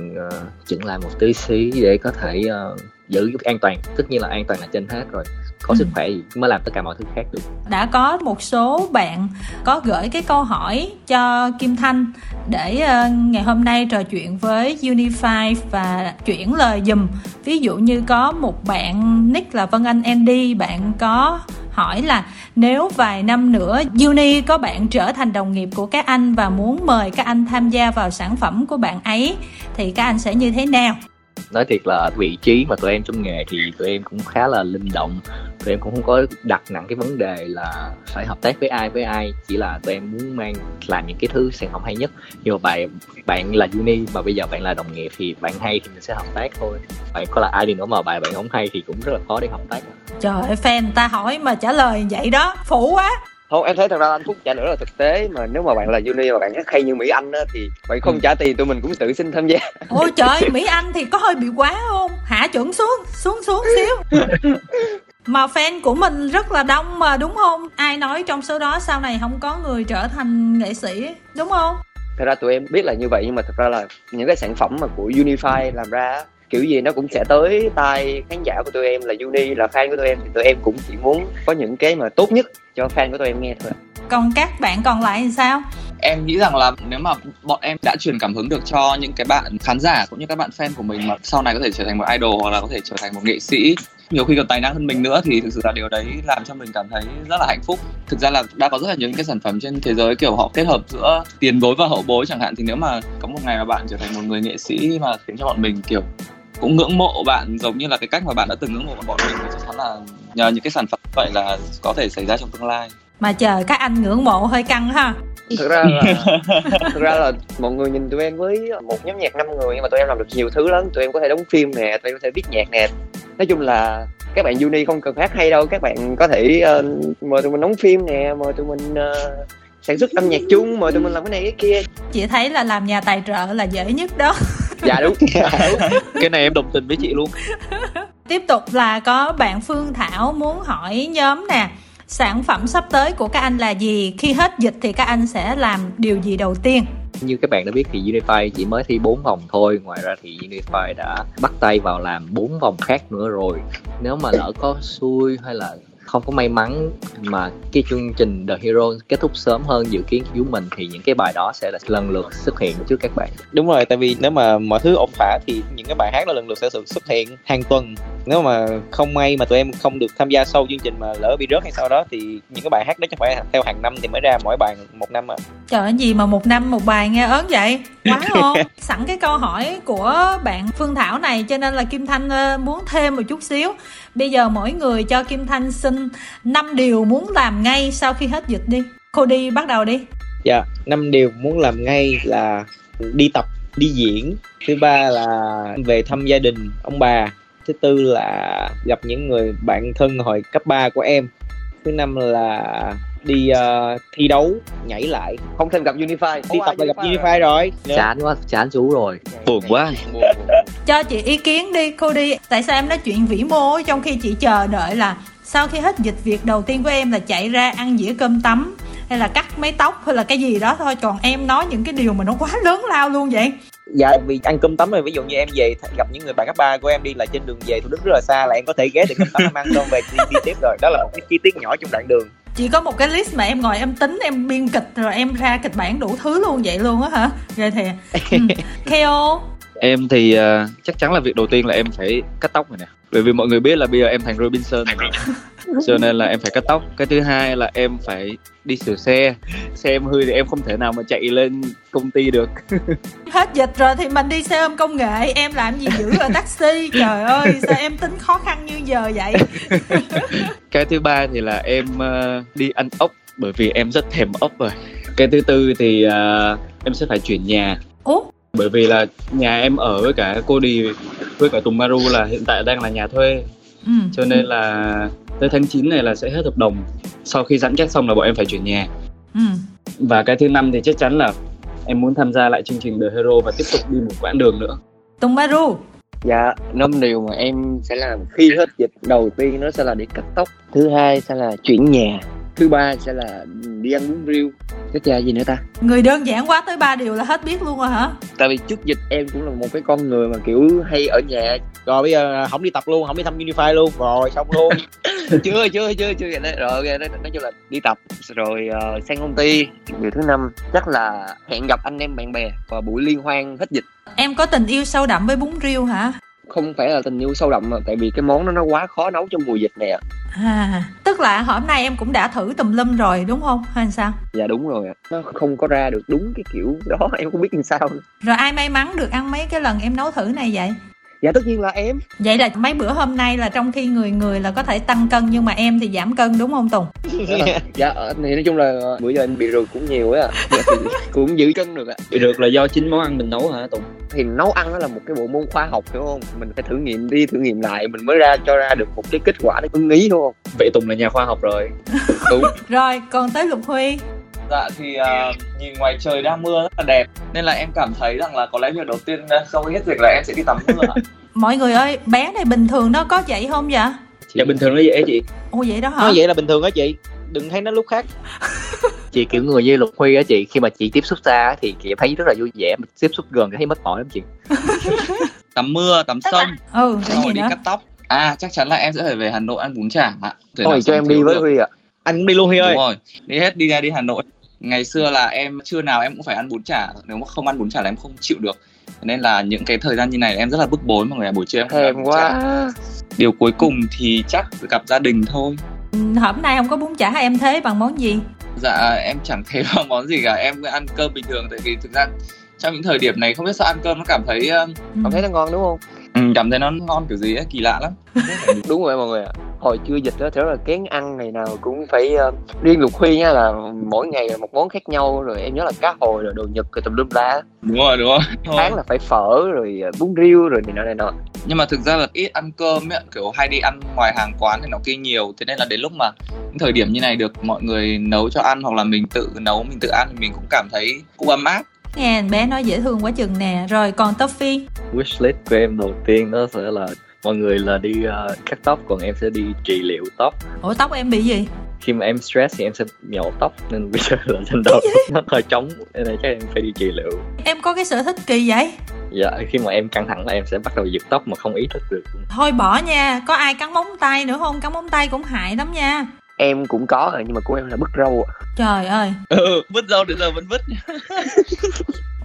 chỉnh lại một tí xí để có thể giữ an toàn. Tất nhiên là an toàn là trên hết rồi, có sức khỏe gì mới làm tất cả mọi thứ khác được. Đã có một số bạn có gửi cái câu hỏi cho Kim Thanh để ngày hôm nay trò chuyện với Unify và chuyển lời giùm. Ví dụ như có một bạn nick là Vân Anh Andy, bạn có hỏi là nếu vài năm nữa Uni có bạn trở thành đồng nghiệp của các anh và muốn mời các anh tham gia vào sản phẩm của bạn ấy thì các anh sẽ như thế nào? Nói thiệt là vị trí mà tụi em trong nghề thì tụi em cũng khá là linh động, tụi em cũng không có đặt nặng cái vấn đề là phải hợp tác với ai, chỉ là tụi em muốn làm những cái thứ sản phẩm hay nhất. Nhưng mà bạn là Uni mà bây giờ bạn là đồng nghiệp thì bạn hay thì mình sẽ hợp tác thôi. Bạn có là ai đi nữa mà bạn không hay thì cũng rất là khó để hợp tác. Trời ơi, fan ta hỏi mà trả lời vậy đó, phủ quá. Không, em thấy thật ra anh Phúc trả lời rất là thực tế, mà nếu mà bạn là Uni và bạn hát hay như Mỹ Anh á thì bạn không trả tiền tụi mình cũng tự xin tham gia. Ôi trời, Mỹ Anh thì có hơi bị quá không? Hạ chuẩn xuống xíu. Mà fan của mình rất là đông mà đúng không? Ai nói trong số đó sau này không có người trở thành nghệ sĩ đúng không? Thật ra tụi em biết là như vậy, nhưng mà thật ra là những cái sản phẩm mà của Unify làm ra kiểu gì nó cũng sẽ tới tai khán giả của tụi em là Uni, là fan của tụi em, thì tụi em cũng chỉ muốn có những cái mà tốt nhất cho fan của tụi em nghe thôi. Còn các bạn còn lại thì sao? Em nghĩ rằng là nếu mà bọn em đã truyền cảm hứng được cho những cái bạn khán giả cũng như các bạn fan của mình mà sau này có thể trở thành một idol hoặc là có thể trở thành một nghệ sĩ, nhiều khi còn tài năng hơn mình nữa, thì thực sự là điều đấy làm cho mình cảm thấy rất là hạnh phúc. Thực ra là đã có rất là những cái sản phẩm trên thế giới kiểu họ kết hợp giữa tiền bối và hậu bối chẳng hạn, thì nếu mà có một ngày mà bạn trở thành một người nghệ sĩ mà khiến cho bọn mình kiểu cũng ngưỡng mộ bạn giống như là cái cách mà bạn đã từng ngưỡng mộ bọn mình, thì chắc chắn là nhờ những cái sản phẩm vậy là có thể xảy ra trong tương lai. Mà chờ các anh ngưỡng mộ hơi căng ha. Thực ra là mọi người nhìn tụi em với một nhóm nhạc 5 người, nhưng mà tụi em làm được nhiều thứ lắm. Tụi em có thể đóng phim nè, tụi em có thể viết nhạc nè. Nói chung là các bạn Uni không cần hát hay đâu, các bạn có thể mời tụi mình đóng phim nè, mời tụi mình sản xuất âm nhạc chung, mời tụi mình làm cái này cái kia. Chị thấy là làm nhà tài trợ là dễ nhất đó. Dạ đúng. Cái này em đồng tình với chị luôn. Tiếp tục là có bạn Phương Thảo muốn hỏi nhóm nè, sản phẩm sắp tới của các anh là gì? Khi hết dịch thì các anh sẽ làm điều gì đầu tiên? Như các bạn đã biết thì Unify chỉ mới thi 4 vòng thôi. Ngoài ra thì Unify đã bắt tay vào làm 4 vòng khác nữa rồi. Nếu mà lỡ có xui hay là không có may mắn mà cái chương trình The Heroes kết thúc sớm hơn dự kiến của mình thì những cái bài đó sẽ là lần lượt xuất hiện trước các bạn. Đúng rồi, tại vì nếu mà mọi thứ ổn thỏa thì những cái bài hát đó lần lượt sẽ xuất hiện hàng tuần. Nếu mà không may mà tụi em không được tham gia sau chương trình mà lỡ bị rớt hay sau đó thì những cái bài hát đó chắc phải theo hàng năm thì mới ra mỗi bài một năm. Trời ơi, gì mà một năm một bài nghe ớn vậy, quá không? Sẵn cái câu hỏi của bạn Phương Thảo này cho nên là Kim Thanh muốn thêm một chút xíu. Bây giờ mỗi người cho Kim Thanh xin 5 điều muốn làm ngay sau khi hết dịch đi. Cody bắt đầu đi. Dạ, 5 điều muốn làm ngay là đi tập, đi diễn. Thứ ba là về thăm gia đình, ông bà. Thứ tư là gặp những người bạn thân hồi cấp 3 của em. Thứ năm là đi thi đấu, nhảy lại. Không thêm gặp Unify. Đi tập là gặp Unify rồi. Chán quá, chán chú rồi. Buồn quá. Cho chị ý kiến đi Cody. Tại sao em nói chuyện vĩ mô trong khi chị chờ đợi là sau khi hết dịch việc đầu tiên của em là chạy ra ăn dĩa cơm tấm hay là cắt mái tóc hay là cái gì đó thôi, còn em nói những cái điều mà nó quá lớn lao luôn vậy? Dạ, vì ăn cơm tấm rồi, ví dụ như em về gặp những người bạn cấp 3 của em đi là trên đường về Thủ Đức rất là xa, là em có thể ghé để cơm tấm em ăn xong về đi tiếp rồi. Đó là một cái chi tiết nhỏ trong đoạn đường. Chỉ có một cái list mà em ngồi em tính, em biên kịch rồi em ra kịch bản đủ thứ luôn vậy luôn á hả? Ghê thiệt. K.O. Em thì chắc chắn là việc đầu tiên là em phải cắt tóc rồi nè. Bởi vì mọi người biết là bây giờ em thành Robinson rồi. Cho nên là em phải cắt tóc. Cái thứ hai là em phải đi sửa xe. Xe em hư thì em không thể nào mà chạy lên công ty được. Hết dịch rồi thì mình đi xe ôm công nghệ. Em làm gì giữ ở taxi. Trời ơi, sao em tính khó khăn như giờ vậy? Cái thứ ba thì là em đi ăn ốc, bởi vì em rất thèm ốc rồi. Cái thứ tư thì em sẽ phải chuyển nhà. Ủa? Bởi vì là nhà em ở với cả Cody với cả Tùng Maru là hiện tại đang là nhà thuê. Ừ. Cho nên là tới tháng 9 này là sẽ hết hợp đồng. Sau khi giãn cách xong là bọn em phải chuyển nhà. Ừ. Và cái thứ năm thì chắc chắn là em muốn tham gia lại chương trình The Hero và tiếp tục đi một quãng đường nữa. Tùng Maru. Dạ, 5 điều mà em sẽ làm khi hết dịch. Đầu tiên nó sẽ là đi cắt tóc. Thứ hai sẽ là chuyển nhà. Thứ ba sẽ là đi ăn bún riêu. Cái trà gì nữa ta? Người đơn giản quá, tới 3 điều là hết biết luôn rồi hả? Tại vì trước dịch em cũng là một cái con người mà kiểu hay ở nhà. Rồi bây giờ không đi tập luôn, không đi thăm Unify luôn. Rồi xong luôn. Chưa vậy đấy. Rồi nói chung là đi tập. Rồi sang công ty. Điều thứ 5 chắc là hẹn gặp anh em bạn bè vào buổi liên hoan hết dịch. Em có tình yêu sâu đậm với bún riêu hả? Không phải là tình yêu sâu đậm mà, tại vì cái món đó nó quá khó nấu trong mùa dịch này ạ. À, tức là hôm nay em cũng đã thử tùm lum rồi đúng không hay sao? Dạ đúng rồi ạ, nó không có ra được đúng cái kiểu đó, em không biết làm sao nữa. Rồi ai may mắn được ăn mấy cái lần em nấu thử này vậy? Dạ tất nhiên là em. Vậy là mấy bữa hôm nay là trong khi người là có thể tăng cân nhưng mà em thì giảm cân đúng không Tùng? Dạ thì nói chung là bữa giờ anh bị rượt cũng nhiều á, cũng giữ cân được ạ. Bị rượt là do chính món ăn mình nấu hả Tùng? Thì nấu ăn đó là một cái bộ môn khoa học hiểu không? Mình phải thử nghiệm đi thử nghiệm lại mình mới cho ra được một cái kết quả nó ưng ý đúng không? Vậy Tùng là nhà khoa học rồi. Đúng. Rồi còn tới Lục Huy. Dạ thì nhìn ngoài trời đang mưa rất là đẹp. Nên là em cảm thấy rằng là có lẽ việc đầu tiên sau khi hết dịch là em sẽ đi tắm mưa ạ. Mọi người ơi, bé này bình thường nó có vậy không vậy? Dạ bình thường nó vậy chị. Ồ vậy đó hả? Nó vậy là bình thường á chị, đừng thấy nó lúc khác. Chị kiểu người như Lục Huy á chị, khi mà chị tiếp xúc xa á thì chị thấy rất là vui vẻ, mà tiếp xúc gần thì thấy mệt mỏi lắm chị. Tắm mưa, tắm sông. Ừ, rồi đi cắt tóc. À chắc chắn là em sẽ phải về Hà Nội ăn bún chả ạ. Thôi cho em đi với Huy ạ. Anh cũng đi luôn Huy ơi. Đúng rồi, đi hết đi ra đi Hà Nội. Ngày xưa là em trưa nào em cũng phải ăn bún chả, nếu mà không ăn bún chả là em không chịu được. Nên là những cái thời gian như này em rất là bức bối mọi người ạ, buổi trưa em không ăn bún chả. Điều cuối cùng thì chắc gặp gia đình thôi. Hôm nay không có bún chả em thế bằng món gì? Dạ em chẳng thế bằng món gì cả, em ăn cơm bình thường. Tại vì thực ra trong những thời điểm này không biết sao ăn cơm nó cảm thấy nó ngon đúng không? Ừ, cảm thấy nó ngon kiểu gì ấy, kỳ lạ lắm. Đúng rồi mọi người ạ. Hồi chưa dịch đó thế là kén ăn ngày nào cũng phải riêng Lục Huy nha là mỗi ngày là một món khác nhau, rồi em nhớ là cá hồi rồi đồ Nhật rồi tùm lum lá. Đúng rồi. Tháng là phải phở rồi bún riêu rồi này nọ. Nhưng mà thực ra là ít ăn cơm ấy, kiểu hay đi ăn ngoài hàng quán thì nó kia nhiều, thế nên là đến lúc mà những thời điểm như này được mọi người nấu cho ăn hoặc là mình tự nấu mình tự ăn thì mình cũng cảm thấy cũng ấm áp. Nghe bé nói dễ thương quá chừng nè. Rồi còn Toffee. Wishlist của em đầu tiên nó sẽ là mọi người là đi cắt tóc, còn em sẽ đi trị liệu tóc. Ủa tóc em bị gì? Khi mà em stress thì em sẽ nhổ tóc, nên bây giờ là trên đầu nó hơi trống, nên là chắc em phải đi trị liệu. Em có cái sở thích kỳ vậy? Dạ, khi mà em căng thẳng là em sẽ bắt đầu giật tóc mà không ý thức được. Thôi bỏ nha, có ai cắn móng tay nữa không? Cắn móng tay cũng hại lắm nha. Em cũng có rồi, nhưng mà của em là bứt râu ạ. Trời ơi. Bứt râu đến giờ vẫn bứt.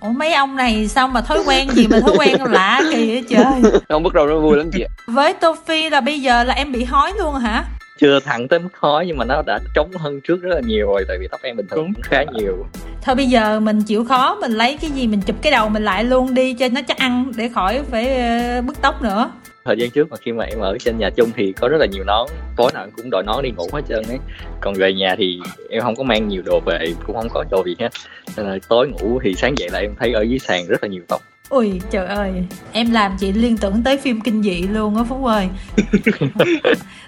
Ủa mấy ông này sao mà thói quen gì mà thói quen lạ kỳ vậy trời. Không bứt râu nó vui lắm chị ạ. Với Toffee là bây giờ là em bị hói luôn hả? Chưa thẳng tới mức hói nhưng mà nó đã trống hơn trước rất là nhiều rồi, tại vì tóc em bình thường cũng khá nhiều. Thôi bây giờ mình chịu khó, mình lấy cái gì mình chụp cái đầu mình lại luôn đi cho nó chắc ăn, để khỏi phải bứt tóc nữa. Thời gian trước mà khi mà em ở trên nhà chung thì có rất là nhiều nón, tối nào em cũng đội nón đi ngủ hết trơn ấy. Còn về nhà thì em không có mang nhiều đồ về, cũng không có đồ gì hết, nên là tối ngủ thì sáng dậy là em thấy ở dưới sàn rất là nhiều tóc. Ui trời ơi, em làm chị liên tưởng tới phim kinh dị luôn á Phúc ơi.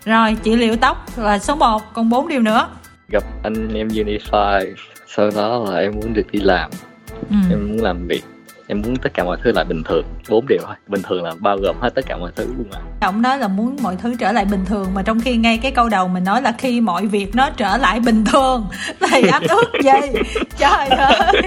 Rồi chị liệu tóc là số 1, còn 4 điều nữa. Gặp anh em Unify, sau đó là em muốn được đi làm. Em muốn làm việc, em muốn tất cả mọi thứ lại bình thường. 4 điều thôi, bình thường là bao gồm hết tất cả mọi thứ luôn ạ. Ông nói là muốn mọi thứ trở lại bình thường, mà trong khi ngay cái câu đầu mình nói là khi mọi việc nó trở lại bình thường thì anh ước gì? Trời ơi.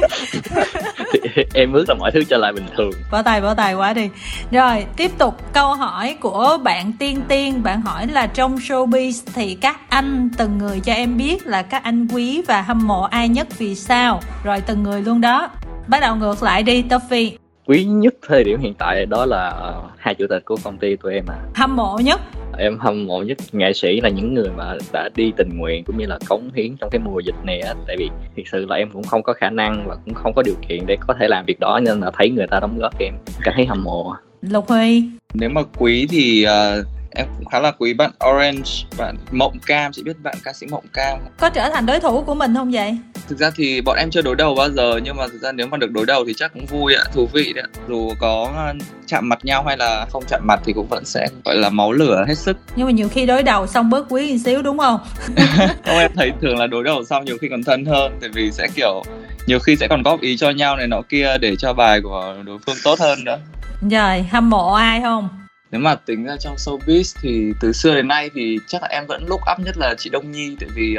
Em ước là mọi thứ trở lại bình thường. Bỏ tay quá đi. Rồi tiếp tục câu hỏi của bạn Tiên. Bạn hỏi là trong showbiz thì các anh từng người cho em biết là các anh quý và hâm mộ ai nhất, vì sao? Rồi từng người luôn đó. Bắt đầu ngược lại đi Toffee. Quý nhất thời điểm hiện tại đó là hai chủ tịch của công ty tụi em ạ. Hâm mộ nhất Em hâm mộ nhất nghệ sĩ là những người mà đã đi tình nguyện cũng như là cống hiến trong cái mùa dịch này á. Tại vì thực sự là em cũng không có khả năng và cũng không có điều kiện để có thể làm việc đó, nên là thấy người ta đóng góp em cảm thấy hâm mộ. Lục Huy, nếu mà quý thì em cũng khá là quý bạn Orange, bạn Mộng Cam, chị biết bạn ca sĩ Mộng Cam có trở thành đối thủ của mình không vậy? Thực ra thì bọn em chưa đối đầu bao giờ, nhưng mà thực ra nếu mà được đối đầu thì chắc cũng vui ạ, thú vị đấy ạ. Dù có chạm mặt nhau hay là không chạm mặt thì cũng vẫn sẽ gọi là máu lửa hết sức. Nhưng mà nhiều khi đối đầu xong bớt quý một xíu đúng không? Không, em thấy thường là đối đầu xong nhiều khi còn thân hơn, tại vì sẽ kiểu nhiều khi sẽ còn góp ý cho nhau này nọ kia để cho bài của đối phương tốt hơn nữa. Rồi, hâm mộ ai không? Nếu mà tính ra trong showbiz thì từ xưa đến nay thì chắc là em vẫn look up nhất là chị Đông Nhi. Tại vì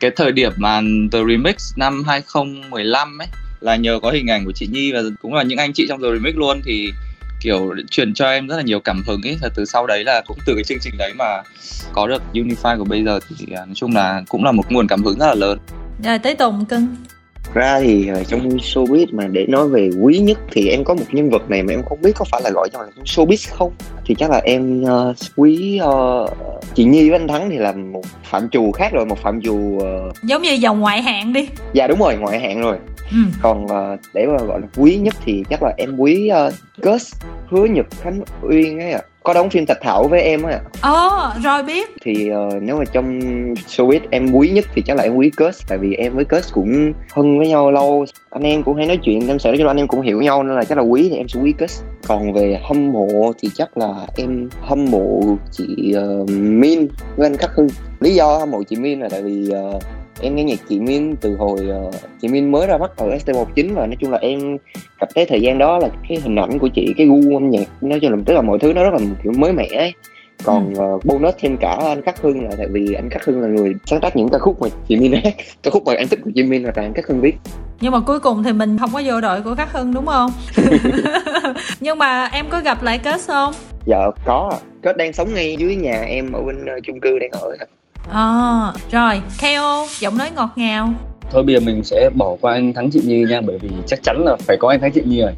cái thời điểm mà The Remix năm 2015 ấy là nhờ có hình ảnh của chị Nhi và cũng là những anh chị trong The Remix luôn, thì kiểu truyền cho em rất là nhiều cảm hứng ấy. Và từ sau đấy là cũng từ cái chương trình đấy mà có được Unify của bây giờ thì nói chung là cũng là một nguồn cảm hứng rất là lớn. Rồi tới Tùng cưng. Ra thì trong showbiz mà để nói về quý nhất thì em có một nhân vật này mà em không biết có phải là gọi cho là showbiz không, thì chắc là em quý chị Nhi với anh Thắng thì là một phạm trù khác rồi, một phạm trù giống như dòng ngoại hạng đi. Dạ đúng rồi, ngoại hạng rồi. Còn để mà gọi là quý nhất thì chắc là em quý Gus, Hứa Nhật Khánh Uyên ấy ạ. Có đóng phim Tạch Thảo với em á. Rồi biết. Thì nếu mà trong showbiz em quý nhất thì chắc là em quý Gus. Tại vì em với Gus cũng thân với nhau lâu, anh em cũng hay nói chuyện, em sợ cho anh em cũng hiểu nhau, nên là chắc là quý thì em sẽ quý Gus. Còn về hâm mộ thì chắc là em hâm mộ chị Min với anh Khắc Hưng. Lý do hâm mộ chị Min là tại vì em nghe nhạc chị Min từ hồi chị Min mới ra mắt ở ST19, và nói chung là em gặp cái thời gian đó là cái hình ảnh của chị, cái gu âm nhạc nói chung là tức là mọi thứ nó rất là kiểu mới mẻ ấy. Còn bonus thêm cả anh Khắc Hưng là tại vì anh Khắc Hưng là người sáng tác những ca khúc mà chị Min hát, ca khúc mà em thích của chị Min là anh Khắc Hưng viết. Nhưng mà cuối cùng thì mình không có vô đội của Khắc Hưng đúng không? Nhưng mà em có gặp lại Kết không? Dạ có, Kết đang sống ngay dưới nhà em ở bên chung cư đang ở. Rồi, K.O., giọng nói ngọt ngào. Thôi bây giờ mình sẽ bỏ qua anh Thắng chị Nhi nha, bởi vì chắc chắn là phải có anh Thắng chị Nhi rồi.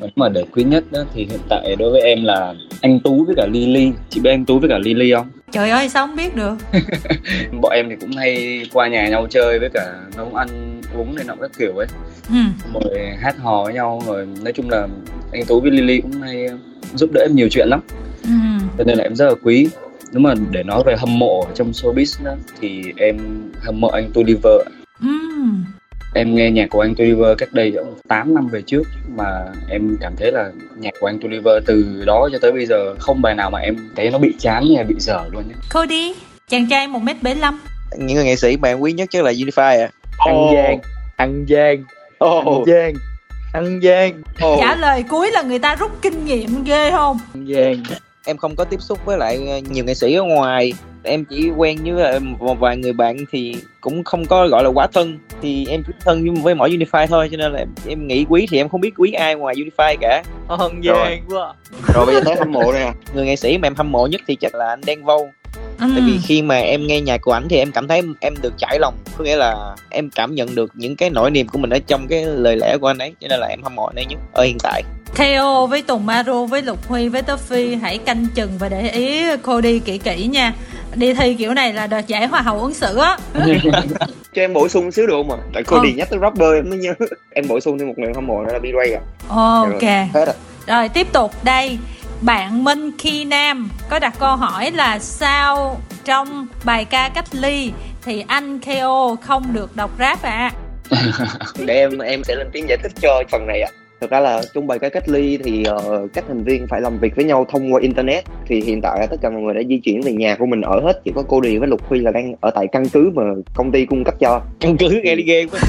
Nếu mà để quý nhất đó, thì hiện tại đối với em là anh Tú với cả Lily. Chị biết anh Tú với cả Lily không? Trời ơi, sao không biết được. Bọn em thì cũng hay qua nhà nhau chơi với cả nấu ăn uống này nọ các kiểu ấy, rồi hát hò với nhau, rồi nói chung là anh Tú với Lily cũng hay giúp đỡ em nhiều chuyện lắm, cho nên là em rất là quý. Nếu mà để nói về hâm mộ trong showbiz đó, thì em hâm mộ anh Tuliver. Em nghe nhạc của anh Tuliver cách đây 8 năm về trước, mà em cảm thấy là nhạc của anh Tuliver từ đó cho tới bây giờ không bài nào mà em thấy nó bị chán hay bị dở luôn nhé. Cody, chàng trai 1m75. Những người nghệ sĩ mà em quý nhất chắc là Unify ạ. Anh Giang. Trả lời cuối là người ta rút kinh nghiệm ghê không? Anh Giang. Em không có tiếp xúc với lại nhiều nghệ sĩ ở ngoài, em chỉ quen với một vài người bạn thì cũng không có gọi là quá thân, thì em chỉ thân với mỗi Unify thôi, cho nên là em nghĩ quý thì em không biết quý ai ngoài Unify cả. Hân gian quá. Rồi bây giờ tới hâm mộ nè. Người nghệ sĩ mà em hâm mộ nhất thì chắc là anh Đen Vâu. Tại vì khi mà em nghe nhạc của ảnh thì em cảm thấy em được trải lòng, có nghĩa là em cảm nhận được những cái nỗi niềm của mình ở trong cái lời lẽ của anh ấy, cho nên là em hâm mộ anh ấy nhất ở hiện tại. Theo với Tùng Maru, với Lục Huy, với Toffee hãy canh chừng và để ý Cody kỹ kỹ nha. Đi thi kiểu này là đợt giải hoa hậu ứng xử á. Cho em bổ sung xíu được không ạ? Tại Cody nhắc tới rapper em mới nhớ. Em bổ sung thêm một người hâm mộ nữa là B-Ray ạ. Ok. Rồi tiếp tục đây. Bạn Minh Khi Nam có đặt câu hỏi là sao trong bài ca cách ly thì anh K.O. không được đọc rap ạ? Để em sẽ lên tiếng giải thích cho phần này ạ. Thực ra là trong bài ca cách ly thì các thành viên phải làm việc với nhau thông qua internet. Thì hiện tại là tất cả mọi người đã di chuyển về nhà của mình ở hết, chỉ có Cody với Lục Huy là đang ở tại căn cứ mà công ty cung cấp cho. Căn cứ nghe đi ghê quá.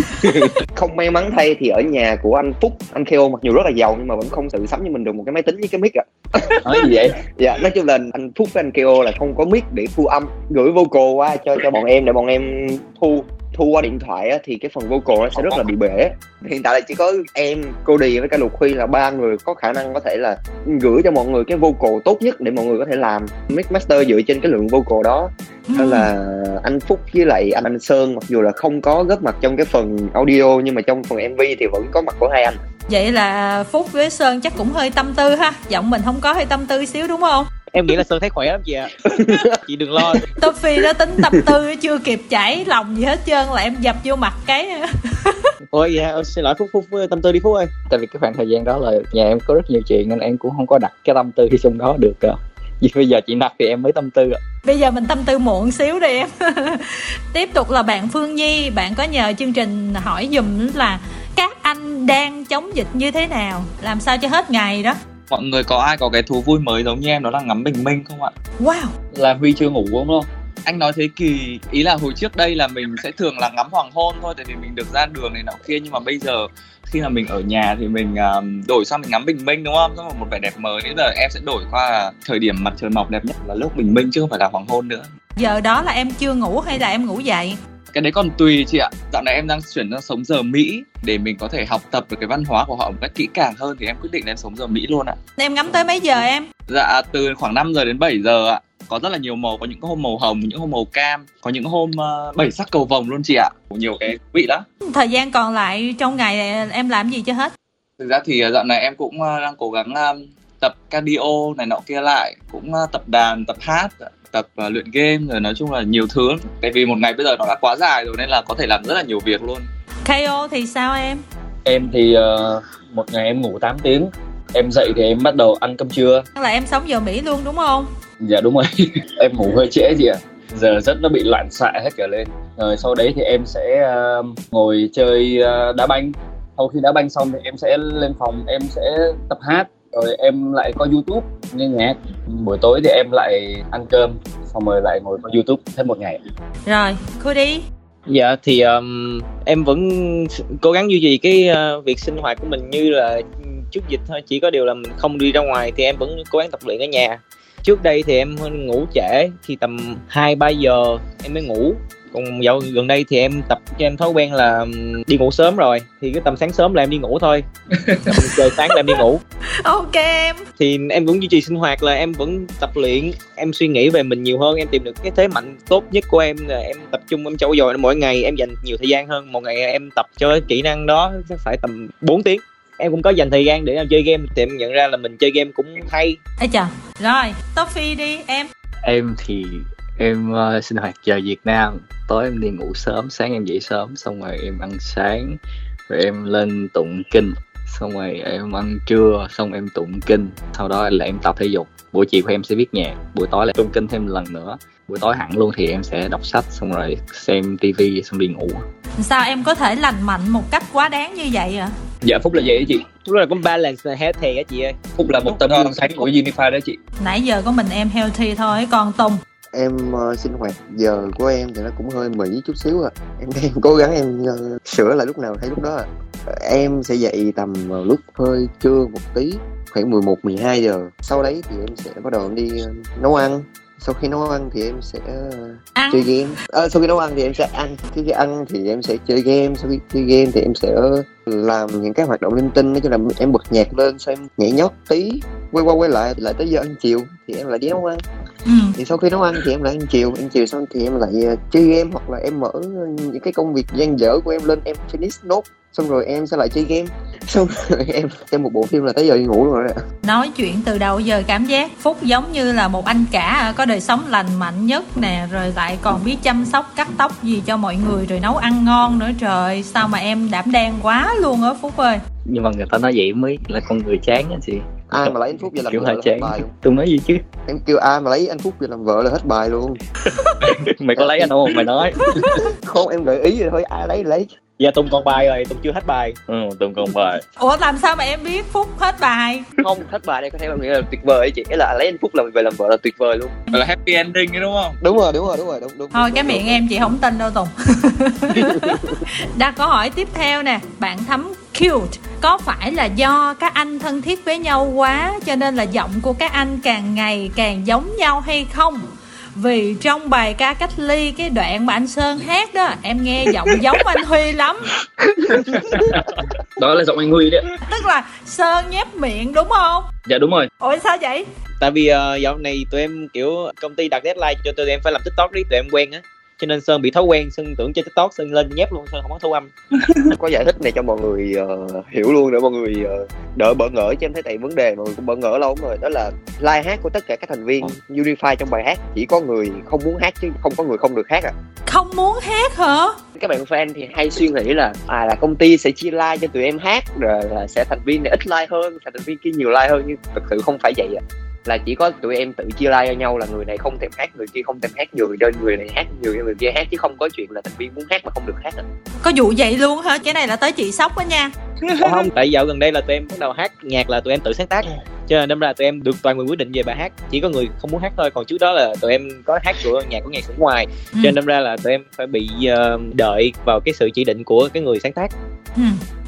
Không may mắn thay thì ở nhà của anh Phúc, anh K.O. mặc dù rất là giàu nhưng mà vẫn không tự sắm cho mình được một cái máy tính với cái mic ạ. Nói gì vậy? Dạ, nói chung là anh Phúc với anh K.O. là không có mic để thu âm, gửi vocal qua cho bọn em để bọn em thu qua điện thoại á, thì cái phần vocal nó sẽ rất là bị bể. Hiện tại là chỉ có em, Cody với cả Lục Huy là ba người có khả năng có thể là gửi cho mọi người cái vocal tốt nhất để mọi người có thể làm mix master dựa trên cái lượng vocal đó. Nên là anh Phúc với lại anh Sơn mặc dù là không có góp mặt trong cái phần audio nhưng mà trong phần MV thì vẫn có mặt của hai anh. Vậy là Phúc với Sơn chắc cũng hơi tâm tư ha, giọng mình không có hơi tâm tư xíu đúng không? Em nghĩ là Sơn thấy khỏe lắm chị ạ. Chị đừng lo. Toffee nó tính tâm tư chưa kịp chảy lòng gì hết trơn là em dập vô mặt cái. Ôi dạ, xin lỗi Phúc tâm tư đi Phúc ơi. Tại vì cái khoảng thời gian đó là nhà em có rất nhiều chuyện nên em cũng không có đặt cái tâm tư khi xung đó được. Vì bây giờ chị đặt thì em mới tâm tư ạ. Bây giờ mình tâm tư muộn xíu đi em. Tiếp tục là bạn Phương Nhi, bạn có nhờ chương trình hỏi dùm là các anh đang chống dịch như thế nào, làm sao cho hết ngày đó. Mọi người có ai có cái thú vui mới giống như em đó là ngắm bình minh không ạ? Wow. Là Huy chưa ngủ đúng không? Anh nói thế kỳ, ý là hồi trước đây là mình sẽ thường là ngắm hoàng hôn thôi, tại vì mình được ra đường này nọ kia, nhưng mà bây giờ khi mà mình ở nhà thì mình đổi sang mình ngắm bình minh đúng không? Xong rồi một vẻ đẹp mới, bây giờ em sẽ đổi qua thời điểm mặt trời mọc đẹp nhất là lúc bình minh chứ không phải là hoàng hôn nữa. Giờ đó là em chưa ngủ hay là em ngủ dậy? Cái đấy còn tùy chị ạ. Dạo này em đang chuyển sang sống giờ Mỹ để mình có thể học tập được cái văn hóa của họ một cách kỹ càng hơn, thì em quyết định là em sống giờ Mỹ luôn ạ. Em ngắm tới mấy giờ em? Dạ từ khoảng 5 giờ đến 7 giờ ạ. Có rất là nhiều màu, có những hôm màu hồng, những hôm màu cam, có những hôm 7 sắc cầu vồng luôn chị ạ. Nhiều cái thú vị lắm. Thời gian còn lại trong ngày em làm gì cho hết? Thực ra thì dạo này em cũng đang cố gắng tập cardio này nọ kia lại, cũng tập đàn, tập hát, tập luyện game, rồi nói chung là nhiều thứ. Tại vì một ngày bây giờ nó đã quá dài rồi nên là có thể làm rất là nhiều việc luôn. K.O. thì sao em? Em thì một ngày em ngủ 8 tiếng. Em dậy thì em bắt đầu ăn cơm trưa. Là em sống giờ Mỹ luôn đúng không? Dạ đúng rồi. Em ngủ hơi trễ chị ạ. Giờ giấc nó bị loạn xạ hết trở lên. Rồi sau đấy thì em sẽ ngồi chơi đá banh. Sau khi đá banh xong thì em sẽ lên phòng, em sẽ tập hát. Rồi em lại coi YouTube, nghe nhạc. Buổi tối thì em lại ăn cơm, xong rồi lại ngồi coi YouTube thêm một ngày. Rồi, Cody. Dạ thì em vẫn cố gắng duy trì cái việc sinh hoạt của mình như là trước dịch thôi. Chỉ có điều là mình không đi ra ngoài thì em vẫn cố gắng tập luyện ở nhà. Trước đây thì em ngủ trễ, thì tầm 2-3 giờ em mới ngủ. Còn dạo gần đây thì em tập cho em thói quen là đi ngủ sớm rồi. Thì cứ tầm sáng sớm là em đi ngủ thôi. Tầm trời sáng là em đi ngủ. Ok em. Thì em vẫn duy trì sinh hoạt là em vẫn tập luyện. Em suy nghĩ về mình nhiều hơn, em tìm được cái thế mạnh tốt nhất của em. Là em tập trung, em trau dồi mỗi ngày, em dành nhiều thời gian hơn. Một ngày em tập cho kỹ năng đó chắc phải tầm 4 tiếng. Em cũng có dành thời gian để em chơi game thì em nhận ra là mình chơi game cũng hay. Ê trời, rồi, Toffee đi em. Em thì em sinh hoạt giờ Việt Nam, tối em đi ngủ sớm, sáng em dậy sớm, xong rồi em ăn sáng, rồi em lên tụng kinh, xong rồi em ăn trưa, xong em tụng kinh, sau đó là em tập thể dục, buổi chiều em sẽ viết nhạc, buổi tối là tụng kinh thêm lần nữa, buổi tối hẳn luôn thì em sẽ đọc sách, xong rồi xem tivi, xong đi ngủ. Sao em có thể lành mạnh một cách quá đáng như vậy ạ? À? Dạ Phúc là vậy đó chị. Phúc là cũng balance healthy á chị ơi. Phúc là một tấm gương sáng của Unify đó chị. Nãy giờ có mình em healthy thôi, còn Tùng. Em sinh hoạt giờ của em thì nó cũng hơi Mỹ chút xíu ạ. Em cố gắng em sửa lại lúc nào thấy lúc đó ạ. Em sẽ dậy tầm lúc hơi trưa một tí, khoảng 11-12 giờ. Sau đấy thì em sẽ bắt đầu đi nấu ăn. Sau khi nấu ăn thì em sẽ chơi game. Sau khi nấu ăn thì em sẽ ăn. Sau khi ăn thì em sẽ chơi game. Sau khi chơi game thì em sẽ làm những cái hoạt động linh tinh. Nói chung là em bật nhạc lên, xong em nhảy nhót tí, quay qua quay lại, lại tới giờ ăn chiều thì em lại đi nấu ăn. Thì sau khi nấu ăn thì em lại ăn chiều xong thì em lại chơi game, hoặc là em mở những cái công việc dang dở của em lên, em finish nốt, xong rồi em sẽ lại chơi game, xong rồi em xem một bộ phim là tới giờ đi ngủ luôn rồi đó. Nói chuyện từ đầu giờ cảm giác Phúc giống như là một anh cả có đời sống lành mạnh nhất nè, rồi lại còn biết chăm sóc cắt tóc gì cho mọi người, rồi nấu ăn ngon nữa. Trời, sao mà em đảm đang quá luôn á Phúc ơi. Nhưng mà người ta nói vậy mới là con người chán á chị. Ai mà lấy anh Phúc về làm kiểu vợ là hết bài luôn. Tôi nói gì chứ? Em kêu ai mà lấy anh Phúc về làm vợ là hết bài luôn. Mày có lấy anh không? Mày nói. Không, em gợi ý rồi thôi, ai lấy. Dạ Tùng còn bài rồi, Tùng chưa hết bài. Tùng còn bài. Ủa làm sao mà em biết Phúc hết bài? Không, hết bài đây có thể em nghĩ là tuyệt vời chị. Cái là lấy anh Phúc làm về làm vợ là tuyệt vời luôn. Là happy ending ấy đúng không? Đúng rồi. Thôi đúng, cái đúng, miệng đúng. Em chị không tin đâu Tùng. Đặt câu hỏi tiếp theo nè, bạn Thấm Cute. Có phải là do các anh thân thiết với nhau quá cho nên là giọng của các anh càng ngày càng giống nhau hay không? Vì trong bài ca cách ly, cái đoạn mà anh Sơn hát đó, em nghe giọng giống anh Huy lắm. Đó là giọng anh Huy đấy. Tức là Sơn nhép miệng đúng không? Dạ đúng rồi. Ủa sao vậy? Tại vì dạo này tụi em kiểu công ty đặt deadline cho tụi em phải làm TikTok đi, tụi em quen á. cho nên Sơn bị thói quen, Sơn tưởng chơi TikTok, Sơn lên nhép luôn, Sơn không có thu âm. Có giải thích này cho mọi người hiểu luôn để mọi người đỡ bỡ ngỡ, chứ em thấy tại vấn đề mọi người cũng bỡ ngỡ lâu lắm rồi. Đó là live hát của tất cả các thành viên Unify trong bài hát, chỉ có người không muốn hát chứ không có người không được hát à. Không muốn hát hả? Các bạn fan thì hay suy nghĩ là là công ty sẽ chia like cho tụi em hát, rồi là sẽ thành viên này ít like hơn, thành viên kia nhiều like hơn, nhưng thực sự không phải vậy ạ. Là chỉ có tụi em tự chia like cho nhau, là người này không thèm hát, người kia không thèm hát, nhiều nên người này hát nhiều người kia hát, chứ không có chuyện là thành viên muốn hát mà không được hát nữa. Có vụ vậy luôn hả? Cái này là tới chị sốc đó nha. Không, tại dạo gần đây là tụi em bắt đầu hát nhạc là tụi em tự sáng tác, cho nên đâm ra tụi em được toàn quyền quyết định về bài hát, chỉ có người không muốn hát thôi. Còn trước đó là tụi em có hát của nhạc của ngoài, cho nên đâm ra là tụi em phải bị đợi vào cái sự chỉ định của cái người sáng tác.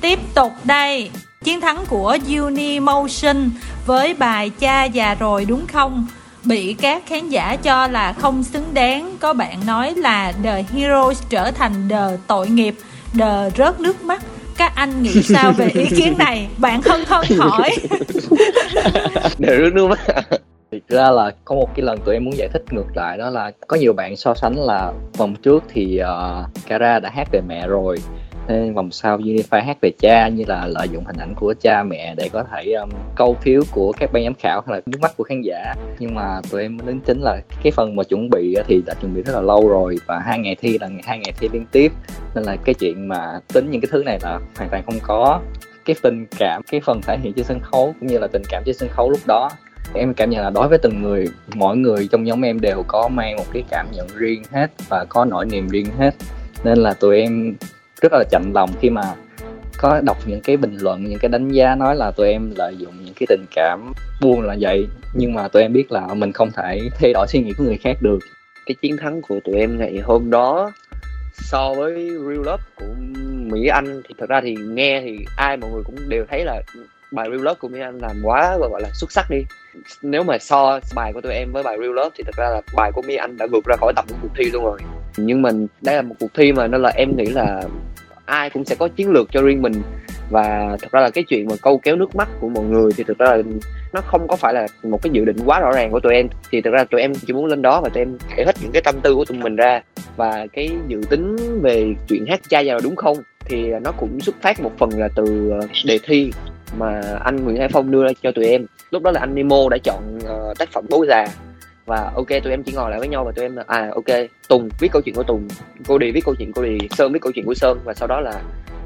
Tiếp tục đây, chiến thắng của Unimotion với bài Cha Già Rồi Đúng Không bị các khán giả cho là không xứng đáng. Có bạn nói là The Heroes trở thành The Tội Nghiệp, The Rớt Nước Mắt. Các anh nghĩ sao về ý kiến này? Bạn Hân Hân hỏi. The Rớt Nước Mắt. Thực ra là có một cái lần tụi em muốn giải thích ngược lại, đó là có nhiều bạn so sánh là vòng trước thì Kara đã hát về mẹ rồi, nên vòng sau Unify hát về cha, như là lợi dụng hình ảnh của cha mẹ để có thể câu phiếu của các ban giám khảo hay là nước mắt của khán giả. Nhưng mà tụi em đính chính là cái phần mà chuẩn bị thì đã chuẩn bị rất là lâu rồi, và 2 ngày thi là 2 ngày thi liên tiếp, nên là cái chuyện mà tính những cái thứ này là hoàn toàn không có. Cái tình cảm, cái phần thể hiện trên sân khấu cũng như là tình cảm trên sân khấu lúc đó, em cảm nhận là đối với từng người, mỗi người trong nhóm em đều có mang một cái cảm nhận riêng hết và có nỗi niềm riêng hết, nên là tụi em rất là chạnh lòng khi mà có đọc những cái bình luận, những cái đánh giá nói là tụi em lợi dụng những cái tình cảm buồn là vậy. Nhưng mà tụi em biết là mình không thể thay đổi suy nghĩ của người khác được. Cái chiến thắng của tụi em ngày hôm đó so với Real Love của Mỹ Anh thì thật ra thì nghe thì mọi người cũng đều thấy là bài Real Love của Mỹ Anh làm quá gọi là xuất sắc đi. Nếu mà so bài của tụi em với bài Real Love thì thật ra là bài của Mỹ Anh đã vượt ra khỏi tầm của cuộc thi luôn rồi. Nhưng mình đây là một cuộc thi mà, nên là em nghĩ là ai cũng sẽ có chiến lược cho riêng mình. Và thật ra là cái chuyện mà câu kéo nước mắt của mọi người thì thực ra là nó không có phải là một cái dự định quá rõ ràng của tụi em. Thì thực ra là tụi em chỉ muốn lên đó và tụi em kể hết những cái tâm tư của tụi mình ra. Và cái dự tính về chuyện hát Cha Già Đúng Không thì nó cũng xuất phát một phần là từ đề thi mà anh Nguyễn Hải Phong đưa ra cho tụi em. Lúc đó là anh Nemo đã chọn tác phẩm Bố Già, và ok tụi em chỉ ngồi lại với nhau và tụi em là ok, Tùng viết câu chuyện của Tùng, Cody viết câu chuyện của Cody, Sơn viết câu chuyện của Sơn, và sau đó là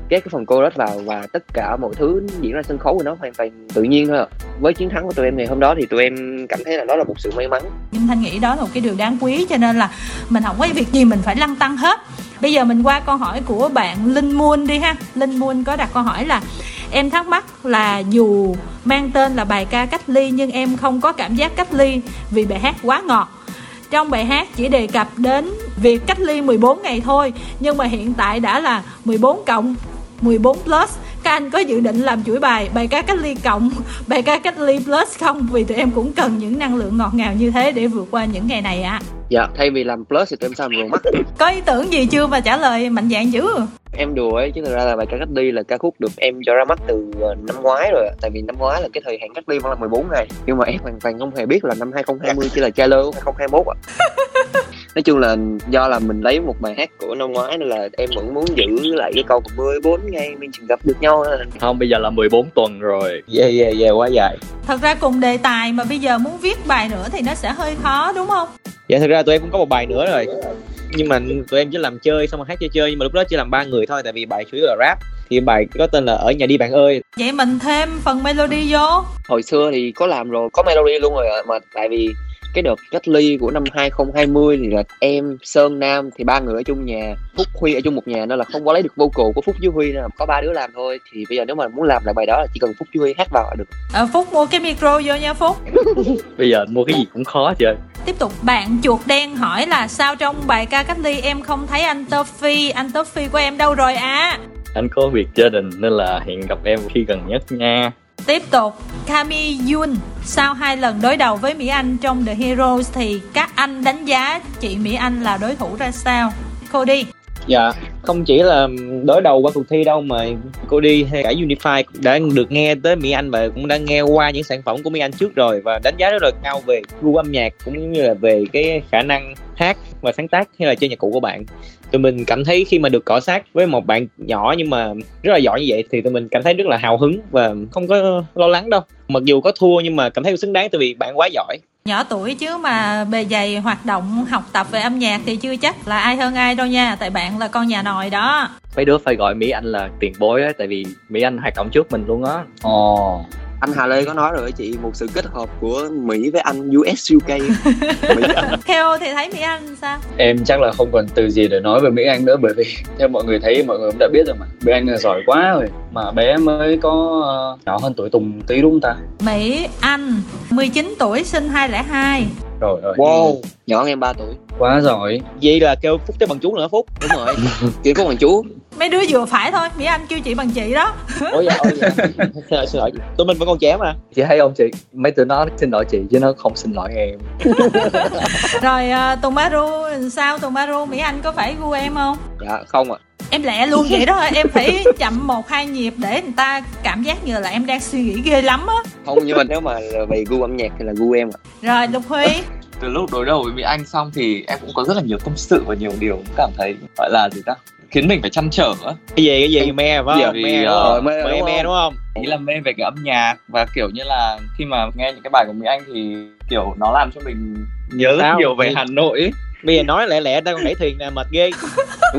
ghép cái phần chorus vào, và tất cả mọi thứ diễn ra sân khấu thì nó hoàn toàn tự nhiên thôi. Với chiến thắng của tụi em ngày hôm đó thì tụi em cảm thấy là đó là một sự may mắn. Nhưng Thanh nghĩ đó là một cái điều đáng quý, cho nên là mình không có việc gì mình phải lăn tăn hết. Bây giờ mình qua câu hỏi của bạn Linh Muôn đi ha. Linh Muôn có đặt câu hỏi là em thắc mắc là dù mang tên là bài ca cách ly nhưng em không có cảm giác cách ly vì bài hát quá ngọt. Trong bài hát chỉ đề cập đến việc cách ly 14 ngày thôi, nhưng mà hiện tại đã là 14+, 14+. Các anh có dự định làm chuỗi bài ca cách ly cộng, bài ca cách ly plus không? Vì tụi em cũng cần những năng lượng ngọt ngào như thế để vượt qua những ngày này ạ. Dạ, thay vì làm plus thì tụi em sao mà mắc. Có ý tưởng gì chưa mà trả lời mạnh dạn dữ? Em đùa ấy, chứ thực ra là bài ca cách ly là ca khúc được em cho ra mắt từ năm ngoái rồi. Tại vì năm ngoái là cái thời hạn cách ly vẫn là 14 ngày. Nhưng mà em hoàn toàn không hề biết là năm 2020 chỉ là trailer của 2021 ạ. Nói chung là do là mình lấy một bài hát của năm ngoái nên là em vẫn muốn giữ lại cái câu 14 ngày mình chỉ gặp được nhau. Không, bây giờ là 14 tuần rồi. Yeah, quá dài. Thật ra cùng đề tài mà bây giờ muốn viết bài nữa thì nó sẽ hơi khó đúng không? Dạ, thực ra tụi em cũng có một bài nữa rồi, nhưng mà tụi em chỉ làm chơi xong rồi hát chơi, nhưng mà lúc đó chỉ làm 3 người thôi, tại vì bài chủ yếu là rap. Thì bài có tên là Ở Nhà Đi Bạn Ơi. Vậy mình thêm phần melody vô. Hồi xưa thì có làm rồi, có melody luôn rồi, mà tại vì cái đợt cách ly của năm 2020 thì là em, Sơn, Nam thì 3 người ở chung nhà, Phúc, Huy ở chung một nhà, nên là không có lấy được vocal của Phúc với Huy, nên là có 3 đứa làm thôi. Thì bây giờ nếu mà muốn làm lại bài đó là chỉ cần Phúc với Huy hát vào là được. Phúc mua cái micro vô nha Phúc. Bây giờ mua cái gì cũng khó trời. Tiếp tục bạn chuột đen hỏi là sao trong bài ca cách ly em không thấy anh Toffee của em đâu rồi à? Anh có việc gia đình nên là hẹn gặp em khi gần nhất nha. Tiếp tục, Kami Yun, sau 2 lần đối đầu với Mỹ Anh trong The Heroes thì các anh đánh giá chị Mỹ Anh là đối thủ ra sao? Cody. Dạ, không chỉ là đối đầu qua cuộc thi đâu mà Cody hay cả Unify cũng đã được nghe tới Mỹ Anh và cũng đã nghe qua những sản phẩm của Mỹ Anh trước rồi và đánh giá rất là cao về gu âm nhạc cũng như là về cái khả năng hát và sáng tác hay là chơi nhạc cụ của bạn. Tụi mình cảm thấy khi mà được cọ sát với một bạn nhỏ nhưng mà rất là giỏi như vậy thì tụi mình cảm thấy rất là hào hứng và không có lo lắng đâu. Mặc dù có thua nhưng mà cảm thấy xứng đáng tại vì bạn quá giỏi. Nhỏ tuổi chứ mà bề dày hoạt động học tập về âm nhạc thì chưa chắc là ai hơn ai đâu nha, tại bạn là con nhà nòi đó. Mấy đứa phải gọi Mỹ Anh là tiền bối ấy, tại vì Mỹ Anh hoạt động trước mình luôn á. Ồ, anh Hà Lê có nói rồi chị, một sự kết hợp của Mỹ với Anh, US UK. Theo thì thấy Mỹ Anh sao? Em chắc là không còn từ gì để nói về Mỹ Anh nữa, bởi vì theo mọi người thấy, mọi người cũng đã biết rồi mà. Mỹ Anh là giỏi quá rồi, mà bé mới có nhỏ hơn tuổi Tùng tí đúng không ta? Mỹ Anh 19 tuổi, sinh 2002. Rồi rồi. Wow, nhỏ hơn em 3 tuổi. Quá giỏi. Vậy là kêu Phúc tới bằng chú nữa Phúc. Đúng rồi. Kêu Phúc bằng chú. Mấy đứa vừa phải thôi, Mỹ Anh kêu chị bằng chị đó. Ôi dạ. Xin lỗi chị. Tụi mình vẫn còn trẻ mà. Chị thấy không chị? Mấy tụi nó xin lỗi chị chứ nó không xin lỗi em. Rồi Tùng Maru sao? Tùng Maru Mỹ Anh có phải gu em không? Dạ không ạ. Em lẹ luôn vậy đó, em phải chậm 1-2 nhịp để người ta cảm giác như là em đang suy nghĩ ghê lắm á. Không, nhưng mà nếu mà về gu âm nhạc thì là gu em ạ. Rồi Lục Huy. Từ lúc đối đầu với Mỹ Anh xong thì em cũng có rất là nhiều tâm sự và nhiều điều cảm thấy gọi là gì ta, khiến mình phải chăn trở á. Cái gì mê phải không? Mê đúng không? Ý là mê về cái âm nhạc và kiểu như là khi mà nghe những cái bài của Mỹ Anh thì kiểu nó làm cho mình nhớ nhiều về Hà Nội ấy. Bây giờ nói lẹ ta còn đẩy thuyền nè, mệt ghê.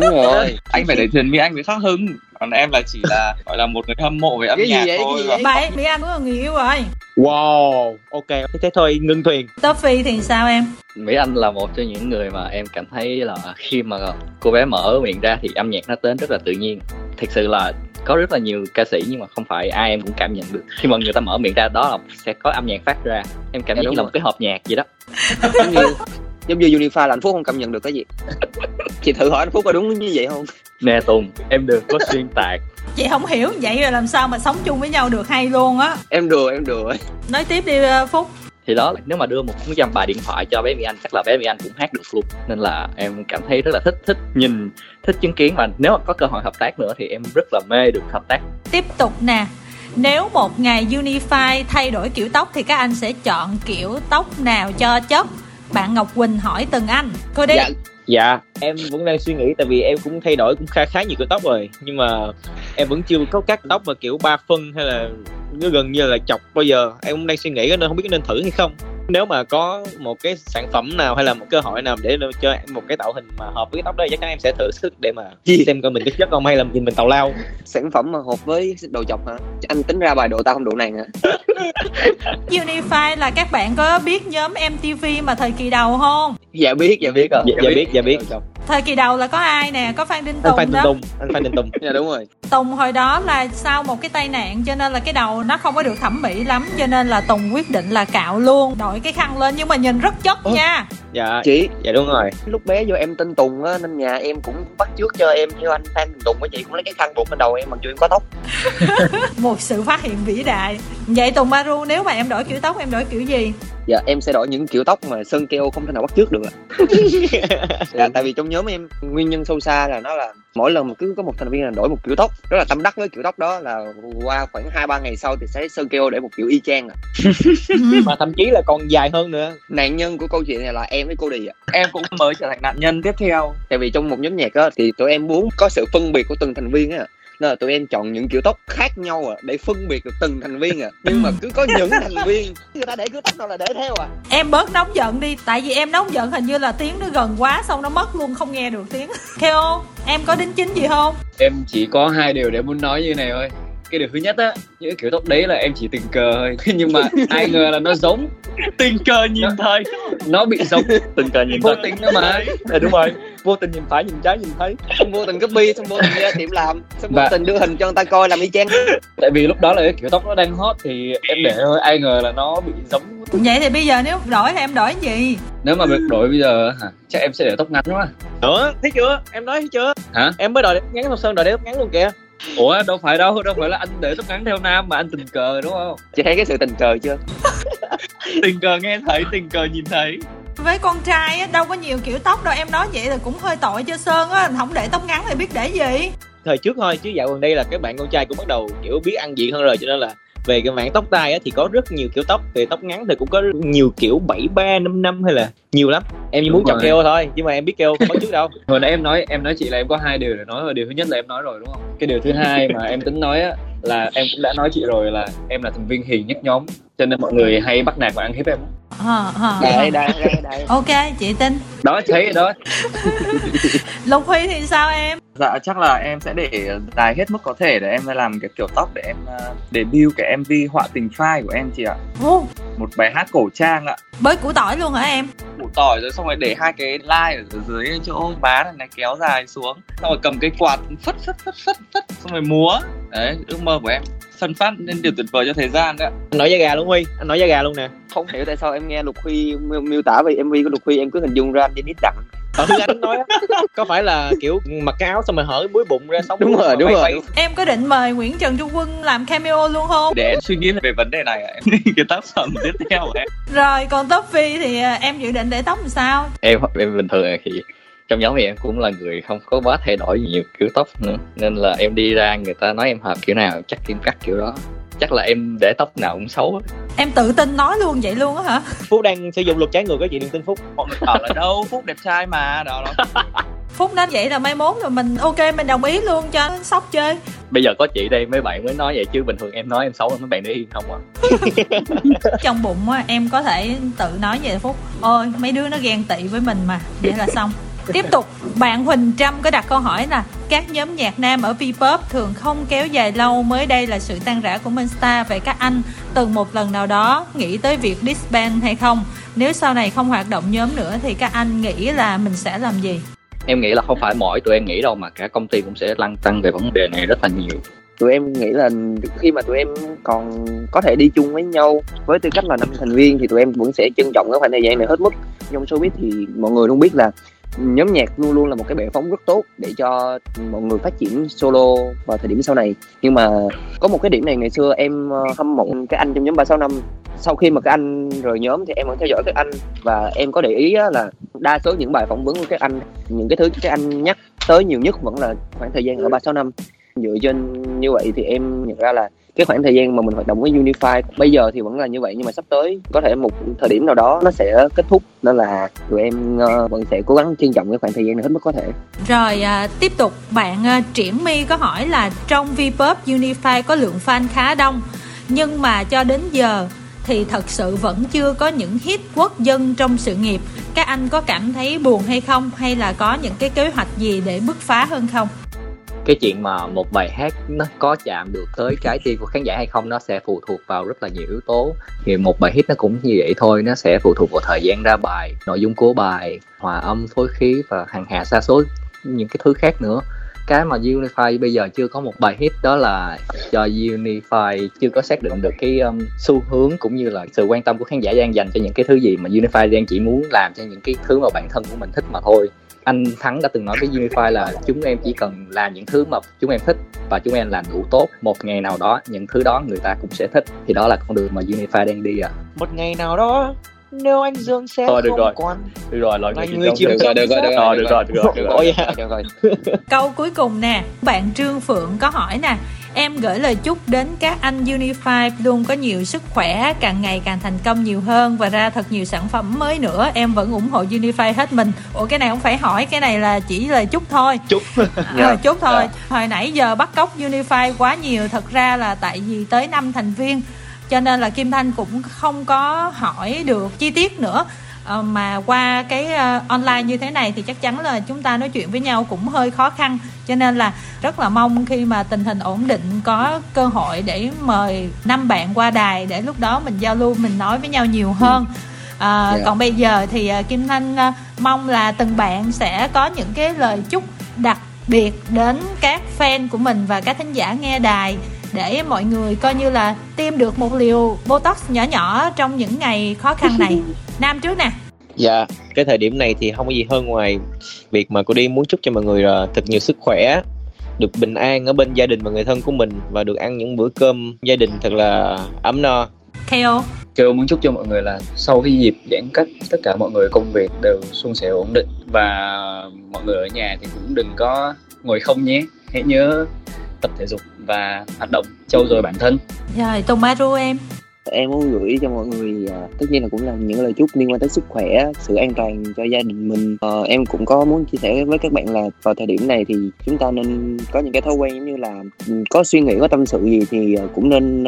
Đúng rồi. Anh phải đẩy thuyền Mỹ Anh với Khắc Hưng, còn em là chỉ là gọi là một người hâm mộ về âm nhạc thôi. Vậy Mỹ Anh cũng là người yêu rồi. Wow, ok, thế thôi ngưng thuyền. Toffee thì sao em? Mỹ Anh là một trong những người mà em cảm thấy là khi mà cô bé mở miệng ra thì âm nhạc nó đến rất là tự nhiên. Thật sự là có rất là nhiều ca sĩ nhưng mà không phải ai em cũng cảm nhận được khi mà người ta mở miệng ra đó là sẽ có âm nhạc phát ra. Em cảm giác như là một cái hộp nhạc vậy đó. Giống như Unify là Anh Phúc không cảm nhận được cái gì. Chị thử hỏi Anh Phúc có đúng như vậy không? Nè Tùng, em đừng có xuyên tạc. Chị không hiểu vậy rồi làm sao mà sống chung với nhau được hay luôn á. Em đùa. Nói tiếp đi Phúc. Thì đó, nếu mà đưa 100 bài điện thoại cho bé Mỹ Anh chắc là bé Mỹ Anh cũng hát được luôn. Nên là em cảm thấy rất là thích nhìn, thích chứng kiến. Và nếu mà có cơ hội hợp tác nữa thì em rất là mê được hợp tác. Tiếp tục nè. Nếu một ngày Unify thay đổi kiểu tóc thì các anh sẽ chọn kiểu tóc nào cho chất? Bạn Ngọc Quỳnh hỏi từng anh. Cô đi. Dạ, em vẫn đang suy nghĩ tại vì em cũng thay đổi cũng khá nhiều kiểu tóc rồi. Nhưng mà em vẫn chưa có cắt tóc mà kiểu 3 phân hay là gần như là chọc bao giờ. Em cũng đang suy nghĩ nên không biết nên thử hay không. Nếu mà có một cái sản phẩm nào hay là một cơ hội nào để cho em một cái tạo hình mà hợp với cái tóc đó, chắc chắn em sẽ thử sức để mà xem coi mình có chất không hay là nhìn mình tào lao. Sản phẩm mà hợp với đồ chọc hả? Anh tính ra bài độ tao không độ nàng hả? Unify là các bạn có biết nhóm MTV mà thời kỳ đầu không? Dạ biết. Thời kỳ đầu là có ai nè? Có Phan Đình Tùng đó. Anh Phan Đình Tùng. Dạ đúng rồi. Tùng hồi đó là sau một cái tai nạn cho nên là cái đầu nó không có được thẩm mỹ lắm, cho nên là Tùng quyết định là cạo luôn, đội cái khăn lên nhưng mà nhìn rất chất nha. Dạ chị. Dạ đúng rồi. Lúc bé vô em tin Tùng á nên nhà em cũng bắt chước cho em theo anh Phan Đình Tùng á chị, cũng lấy cái khăn buộc lên đầu em mặc dù em có tóc. Một sự phát hiện vĩ đại. Vậy Tùng Maru nếu mà em đổi kiểu tóc em đổi kiểu gì? Dạ em sẽ đổi những kiểu tóc mà Sơn K.O. không thể nào bắt chước được. Dạ, tại vì trong nhóm em nguyên nhân sâu xa là nó là mỗi lần cứ có một thành viên là đổi một kiểu tóc rất là tâm đắc với kiểu tóc đó, là qua khoảng 2-3 ngày sau thì sẽ Sơn K.O. để một kiểu y chang. Mà thậm chí là còn dài hơn nữa. Nạn nhân của câu chuyện này là em với Cody ạ. Em cũng mới trở thành nạn nhân tiếp theo. Tại vì trong một nhóm nhạc á thì tụi em muốn có sự phân biệt của từng thành viên á, nên là tụi em chọn những kiểu tóc khác nhau à, để phân biệt được từng thành viên à. Nhưng mà cứ có những thành viên người ta để kiểu tóc đâu là để theo à. Em bớt nóng giận đi, tại vì em nóng giận hình như là tiếng nó gần quá xong nó mất luôn, không nghe được tiếng. K.O. em có đính chính gì không? Em chỉ có 2 điều để muốn nói như này thôi. Cái điều thứ nhất á, những kiểu tóc đấy là em chỉ tình cờ thôi. Nhưng mà ai ngờ là nó giống. Tình cờ nhìn thấy. Nó bị giống. Tình cờ nhìn thấy. Vô tình đó mà. Đúng rồi. Vô tình nhìn phải, nhìn trái, nhìn thấy. Xong vô tình copy, xong vô tình ra tiệm làm. Xong vô tình đưa hình cho người ta coi làm y chang. Tại vì lúc đó là cái kiểu tóc nó đang hot thì em để thôi, ai ngờ là nó bị giống. Vậy thì bây giờ nếu đổi thì em đổi gì? Nếu mà việc đổi bây giờ hả? Chắc em sẽ để tóc ngắn quá. Nữa, thấy chưa? Em nói thấy chưa? Hả? Em mới đổi để tóc ngắn, Sơn đổi để tóc ngắn luôn kìa. Ủa đâu phải là anh để tóc ngắn theo nam mà anh tình cờ đúng không? Chị thấy cái sự tình cờ chưa? Tình cờ nghe thấy, tình cờ nhìn thấy. Với con trai á, đâu có nhiều kiểu tóc đâu. Em nói vậy là cũng hơi tội cho Sơn á, không để tóc ngắn thì biết để gì. Thời trước thôi, chứ dạo gần đây là các bạn con trai cũng bắt đầu kiểu biết ăn diện hơn rồi. Cho nên là về cái mảng tóc tai á, thì có rất nhiều kiểu tóc. Về tóc ngắn thì cũng có nhiều kiểu 73, 55 hay là nhiều lắm. Em chỉ muốn chọn K.O. thôi, chứ mà em biết K.O. không có trước đâu. Hồi nãy em nói chị là em có hai điều để nói rồi. Điều thứ nhất là em nói rồi đúng không? Cái điều thứ hai mà em tính nói á, là em cũng đã nói chị rồi, là em là thành viên hiền nhất nhóm, cho nên mọi người hay bắt nạt và ăn hiếp em. Đây. Ok, chị tin. Đó, thấy rồi đó. Lục Huy thì sao em? Dạ, chắc là em sẽ để dài hết mức có thể để em làm cái kiểu tóc để em debut cái MV Họa Tình Phai của em chị ạ. Một bài hát cổ trang ạ. Bới củ tỏi luôn hả em? Củ tỏi rồi xong rồi để hai cái line ở dưới chỗ má này kéo dài xuống. Xong rồi cầm cái quạt phất xong rồi múa. Đấy, ước mơ của em. Sân phát nên điều tuyệt vời cho thời gian đấy. Anh nói da gà luôn Huy, anh nói da gà luôn nè. Không hiểu tại sao em nghe Lục Huy miêu tả về MV của Lục Huy em cứ hình dung ra anh Dennis Đặng. Anh nói có phải là kiểu mặc cái áo xong rồi hở búi bụng ra xong đúng rồi. Em có định mời Nguyễn Trần Trung Quân làm cameo luôn không? Để em suy nghĩ về vấn đề này em. Cái tác phẩm tiếp theo của em. Rồi còn Toffee thì em dự định để tóc làm sao? Em bình thường thì trong nhóm thì em cũng là người không có quá thay đổi nhiều kiểu tóc nữa, nên là em đi ra người ta nói em hợp kiểu nào chắc em cắt kiểu đó. Chắc là em để tóc nào cũng xấu á. Em tự tin nói luôn vậy luôn á hả? Phúc đang sử dụng luật trái ngược, các chị đừng tin Phúc. Mọi người bảo là đâu, Phúc đẹp trai mà đó. Phúc nói vậy là mai mốt rồi mình ok, mình đồng ý luôn cho sóc chơi. Bây giờ có chị đây mấy bạn mới nói vậy, chứ bình thường em nói em xấu rồi mấy bạn để yên không à. Trong bụng á em có thể tự nói về Phúc. Ôi mấy đứa nó ghen tị với mình mà, vậy là xong. Tiếp tục, bạn Huỳnh Trâm có đặt câu hỏi là các nhóm nhạc nam ở V-pop thường không kéo dài lâu. Mới đây là sự tan rã của Monstar. Vậy các anh từng một lần nào đó nghĩ tới việc disband hay không? Nếu sau này không hoạt động nhóm nữa thì các anh nghĩ là mình sẽ làm gì? Em nghĩ là không phải mỗi tụi em nghĩ đâu, mà cả công ty cũng sẽ lăn tăn về vấn đề này rất là nhiều. Tụi em nghĩ là khi mà tụi em còn có thể đi chung với nhau, với tư cách là 5 thành viên thì tụi em vẫn sẽ trân trọng cái khoảng thời gian này hết mức. Trong showbiz thì mọi người không biết là nhóm nhạc luôn luôn là một cái bệ phóng rất tốt để cho mọi người phát triển solo vào thời điểm sau này. Nhưng mà có một cái điểm này, ngày xưa em hâm mộ cái anh trong nhóm 365. Sau khi mà các anh rời nhóm thì em vẫn theo dõi các anh, và em có để ý là đa số những bài phỏng vấn của các anh, những cái thứ các anh nhắc tới nhiều nhất vẫn là khoảng thời gian ở 365. Dựa trên như vậy thì em nhận ra là cái khoảng thời gian mà mình hoạt động với Unify bây giờ thì vẫn là như vậy, nhưng mà sắp tới có thể một thời điểm nào đó nó sẽ kết thúc, nên là tụi em vẫn sẽ cố gắng trân trọng cái khoảng thời gian này hết mức có thể. Rồi tiếp tục, bạn Triển My có hỏi là trong V-pop Unify có lượng fan khá đông, nhưng mà cho đến giờ thì thật sự vẫn chưa có những hit quốc dân trong sự nghiệp. Các anh có cảm thấy buồn hay không, hay là có những cái kế hoạch gì để bứt phá hơn không? Cái chuyện mà một bài hát nó có chạm được tới trái tim của khán giả hay không nó sẽ phụ thuộc vào rất là nhiều yếu tố. Thì một bài hit nó cũng như vậy thôi, nó sẽ phụ thuộc vào thời gian ra bài, nội dung của bài, hòa âm, phối khí và hàng hà sa số những cái thứ khác nữa. Cái mà Unify bây giờ chưa có một bài hit, đó là do Unify chưa có xác định được cái xu hướng cũng như là sự quan tâm của khán giả đang dành cho những cái thứ gì, mà Unify đang chỉ muốn làm cho những cái thứ mà bản thân của mình thích mà thôi. Anh Thắng đã từng nói với Unify là chúng em chỉ cần làm những thứ mà chúng em thích và chúng em làm đủ tốt, một ngày nào đó những thứ đó người ta cũng sẽ thích. Thì đó là con đường mà Unify đang đi ạ. Một ngày nào đó nếu anh Dương sẽ không quan. Được rồi. Câu cuối cùng nè, bạn Trương Phượng có hỏi nè, em gửi lời chúc đến các anh Unify luôn có nhiều sức khỏe, càng ngày càng thành công nhiều hơn và ra thật nhiều sản phẩm mới nữa. Em vẫn ủng hộ Unify hết mình. Ủa cái này không phải hỏi, cái này là chỉ lời chúc thôi. Chúc thôi. Hồi nãy giờ bắt cóc Unify quá nhiều, thật ra là tại vì tới 5 thành viên cho nên là Kim Thanh cũng không có hỏi được chi tiết nữa. Mà qua cái online như thế này thì chắc chắn là chúng ta nói chuyện với nhau cũng hơi khó khăn, cho nên là rất là mong khi mà tình hình ổn định có cơ hội để mời 5 bạn qua đài để lúc đó mình giao lưu, mình nói với nhau nhiều hơn. Còn bây giờ thì Kim Thanh mong là từng bạn sẽ có những cái lời chúc đặc biệt đến các fan của mình và các thính giả nghe đài, để mọi người coi như là tiêm được một liều Botox nhỏ nhỏ trong những ngày khó khăn này. Nam trước nè. Dạ, cái thời điểm này thì không có gì hơn ngoài việc mà cô đi muốn chúc cho mọi người thật nhiều sức khỏe, được bình an ở bên gia đình và người thân của mình, và được ăn những bữa cơm gia đình thật là ấm no. Theo Kêu muốn chúc cho mọi người là sau khi dịp giãn cách, tất cả mọi người công việc đều suôn sẻ ổn định. Và mọi người ở nhà thì cũng đừng có ngồi không nhé. Hãy nhớ tập thể dục và hoạt động trau dồi bản thân. Rồi, Tùng Maru em. Em muốn gửi cho mọi người tất nhiên là cũng là những lời chúc liên quan tới sức khỏe, sự an toàn cho gia đình mình. Em cũng có muốn chia sẻ với các bạn là vào thời điểm này thì chúng ta nên có những cái thói quen giống như là có suy nghĩ, có tâm sự gì thì cũng nên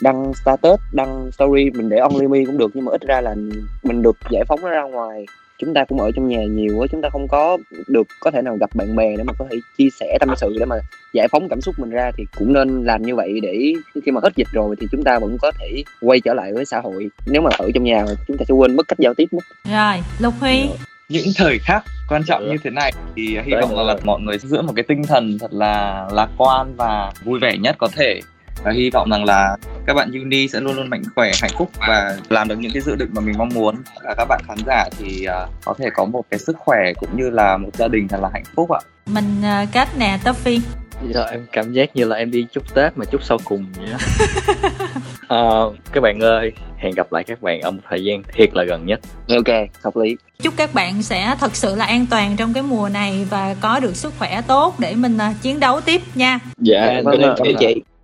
đăng status, đăng story, mình để only me cũng được, nhưng mà ít ra là mình được giải phóng nó ra ngoài. Chúng ta cũng ở trong nhà nhiều quá, chúng ta không có được có thể nào gặp bạn bè để mà có thể chia sẻ tâm sự, để mà giải phóng cảm xúc mình ra, thì cũng nên làm như vậy để khi mà hết dịch rồi thì chúng ta vẫn có thể quay trở lại với xã hội. Nếu mà ở trong nhà chúng ta sẽ quên mất cách giao tiếp mất. Rồi, Lục Huy. Những thời khắc quan trọng như thế này thì hy vọng là mọi người sẽ giữ một cái tinh thần thật là lạc quan và vui vẻ nhất có thể. Và hy vọng rằng là các bạn Uni sẽ luôn luôn mạnh khỏe, hạnh phúc và làm được những cái dự định mà mình mong muốn. Và các bạn khán giả thì có thể có một cái sức khỏe cũng như là một gia đình thật là hạnh phúc ạ. Mình kết nè, Toffee. Dạ, em cảm giác như là em đi chúc Tết mà chúc sau cùng vậy đó. Các bạn ơi, hẹn gặp lại các bạn ở một thời gian thiệt là gần nhất. Ok, hợp lý. Chúc các bạn sẽ thật sự là an toàn trong cái mùa này và có được sức khỏe tốt để mình chiến đấu tiếp nha. Dạ, cảm ơn chị.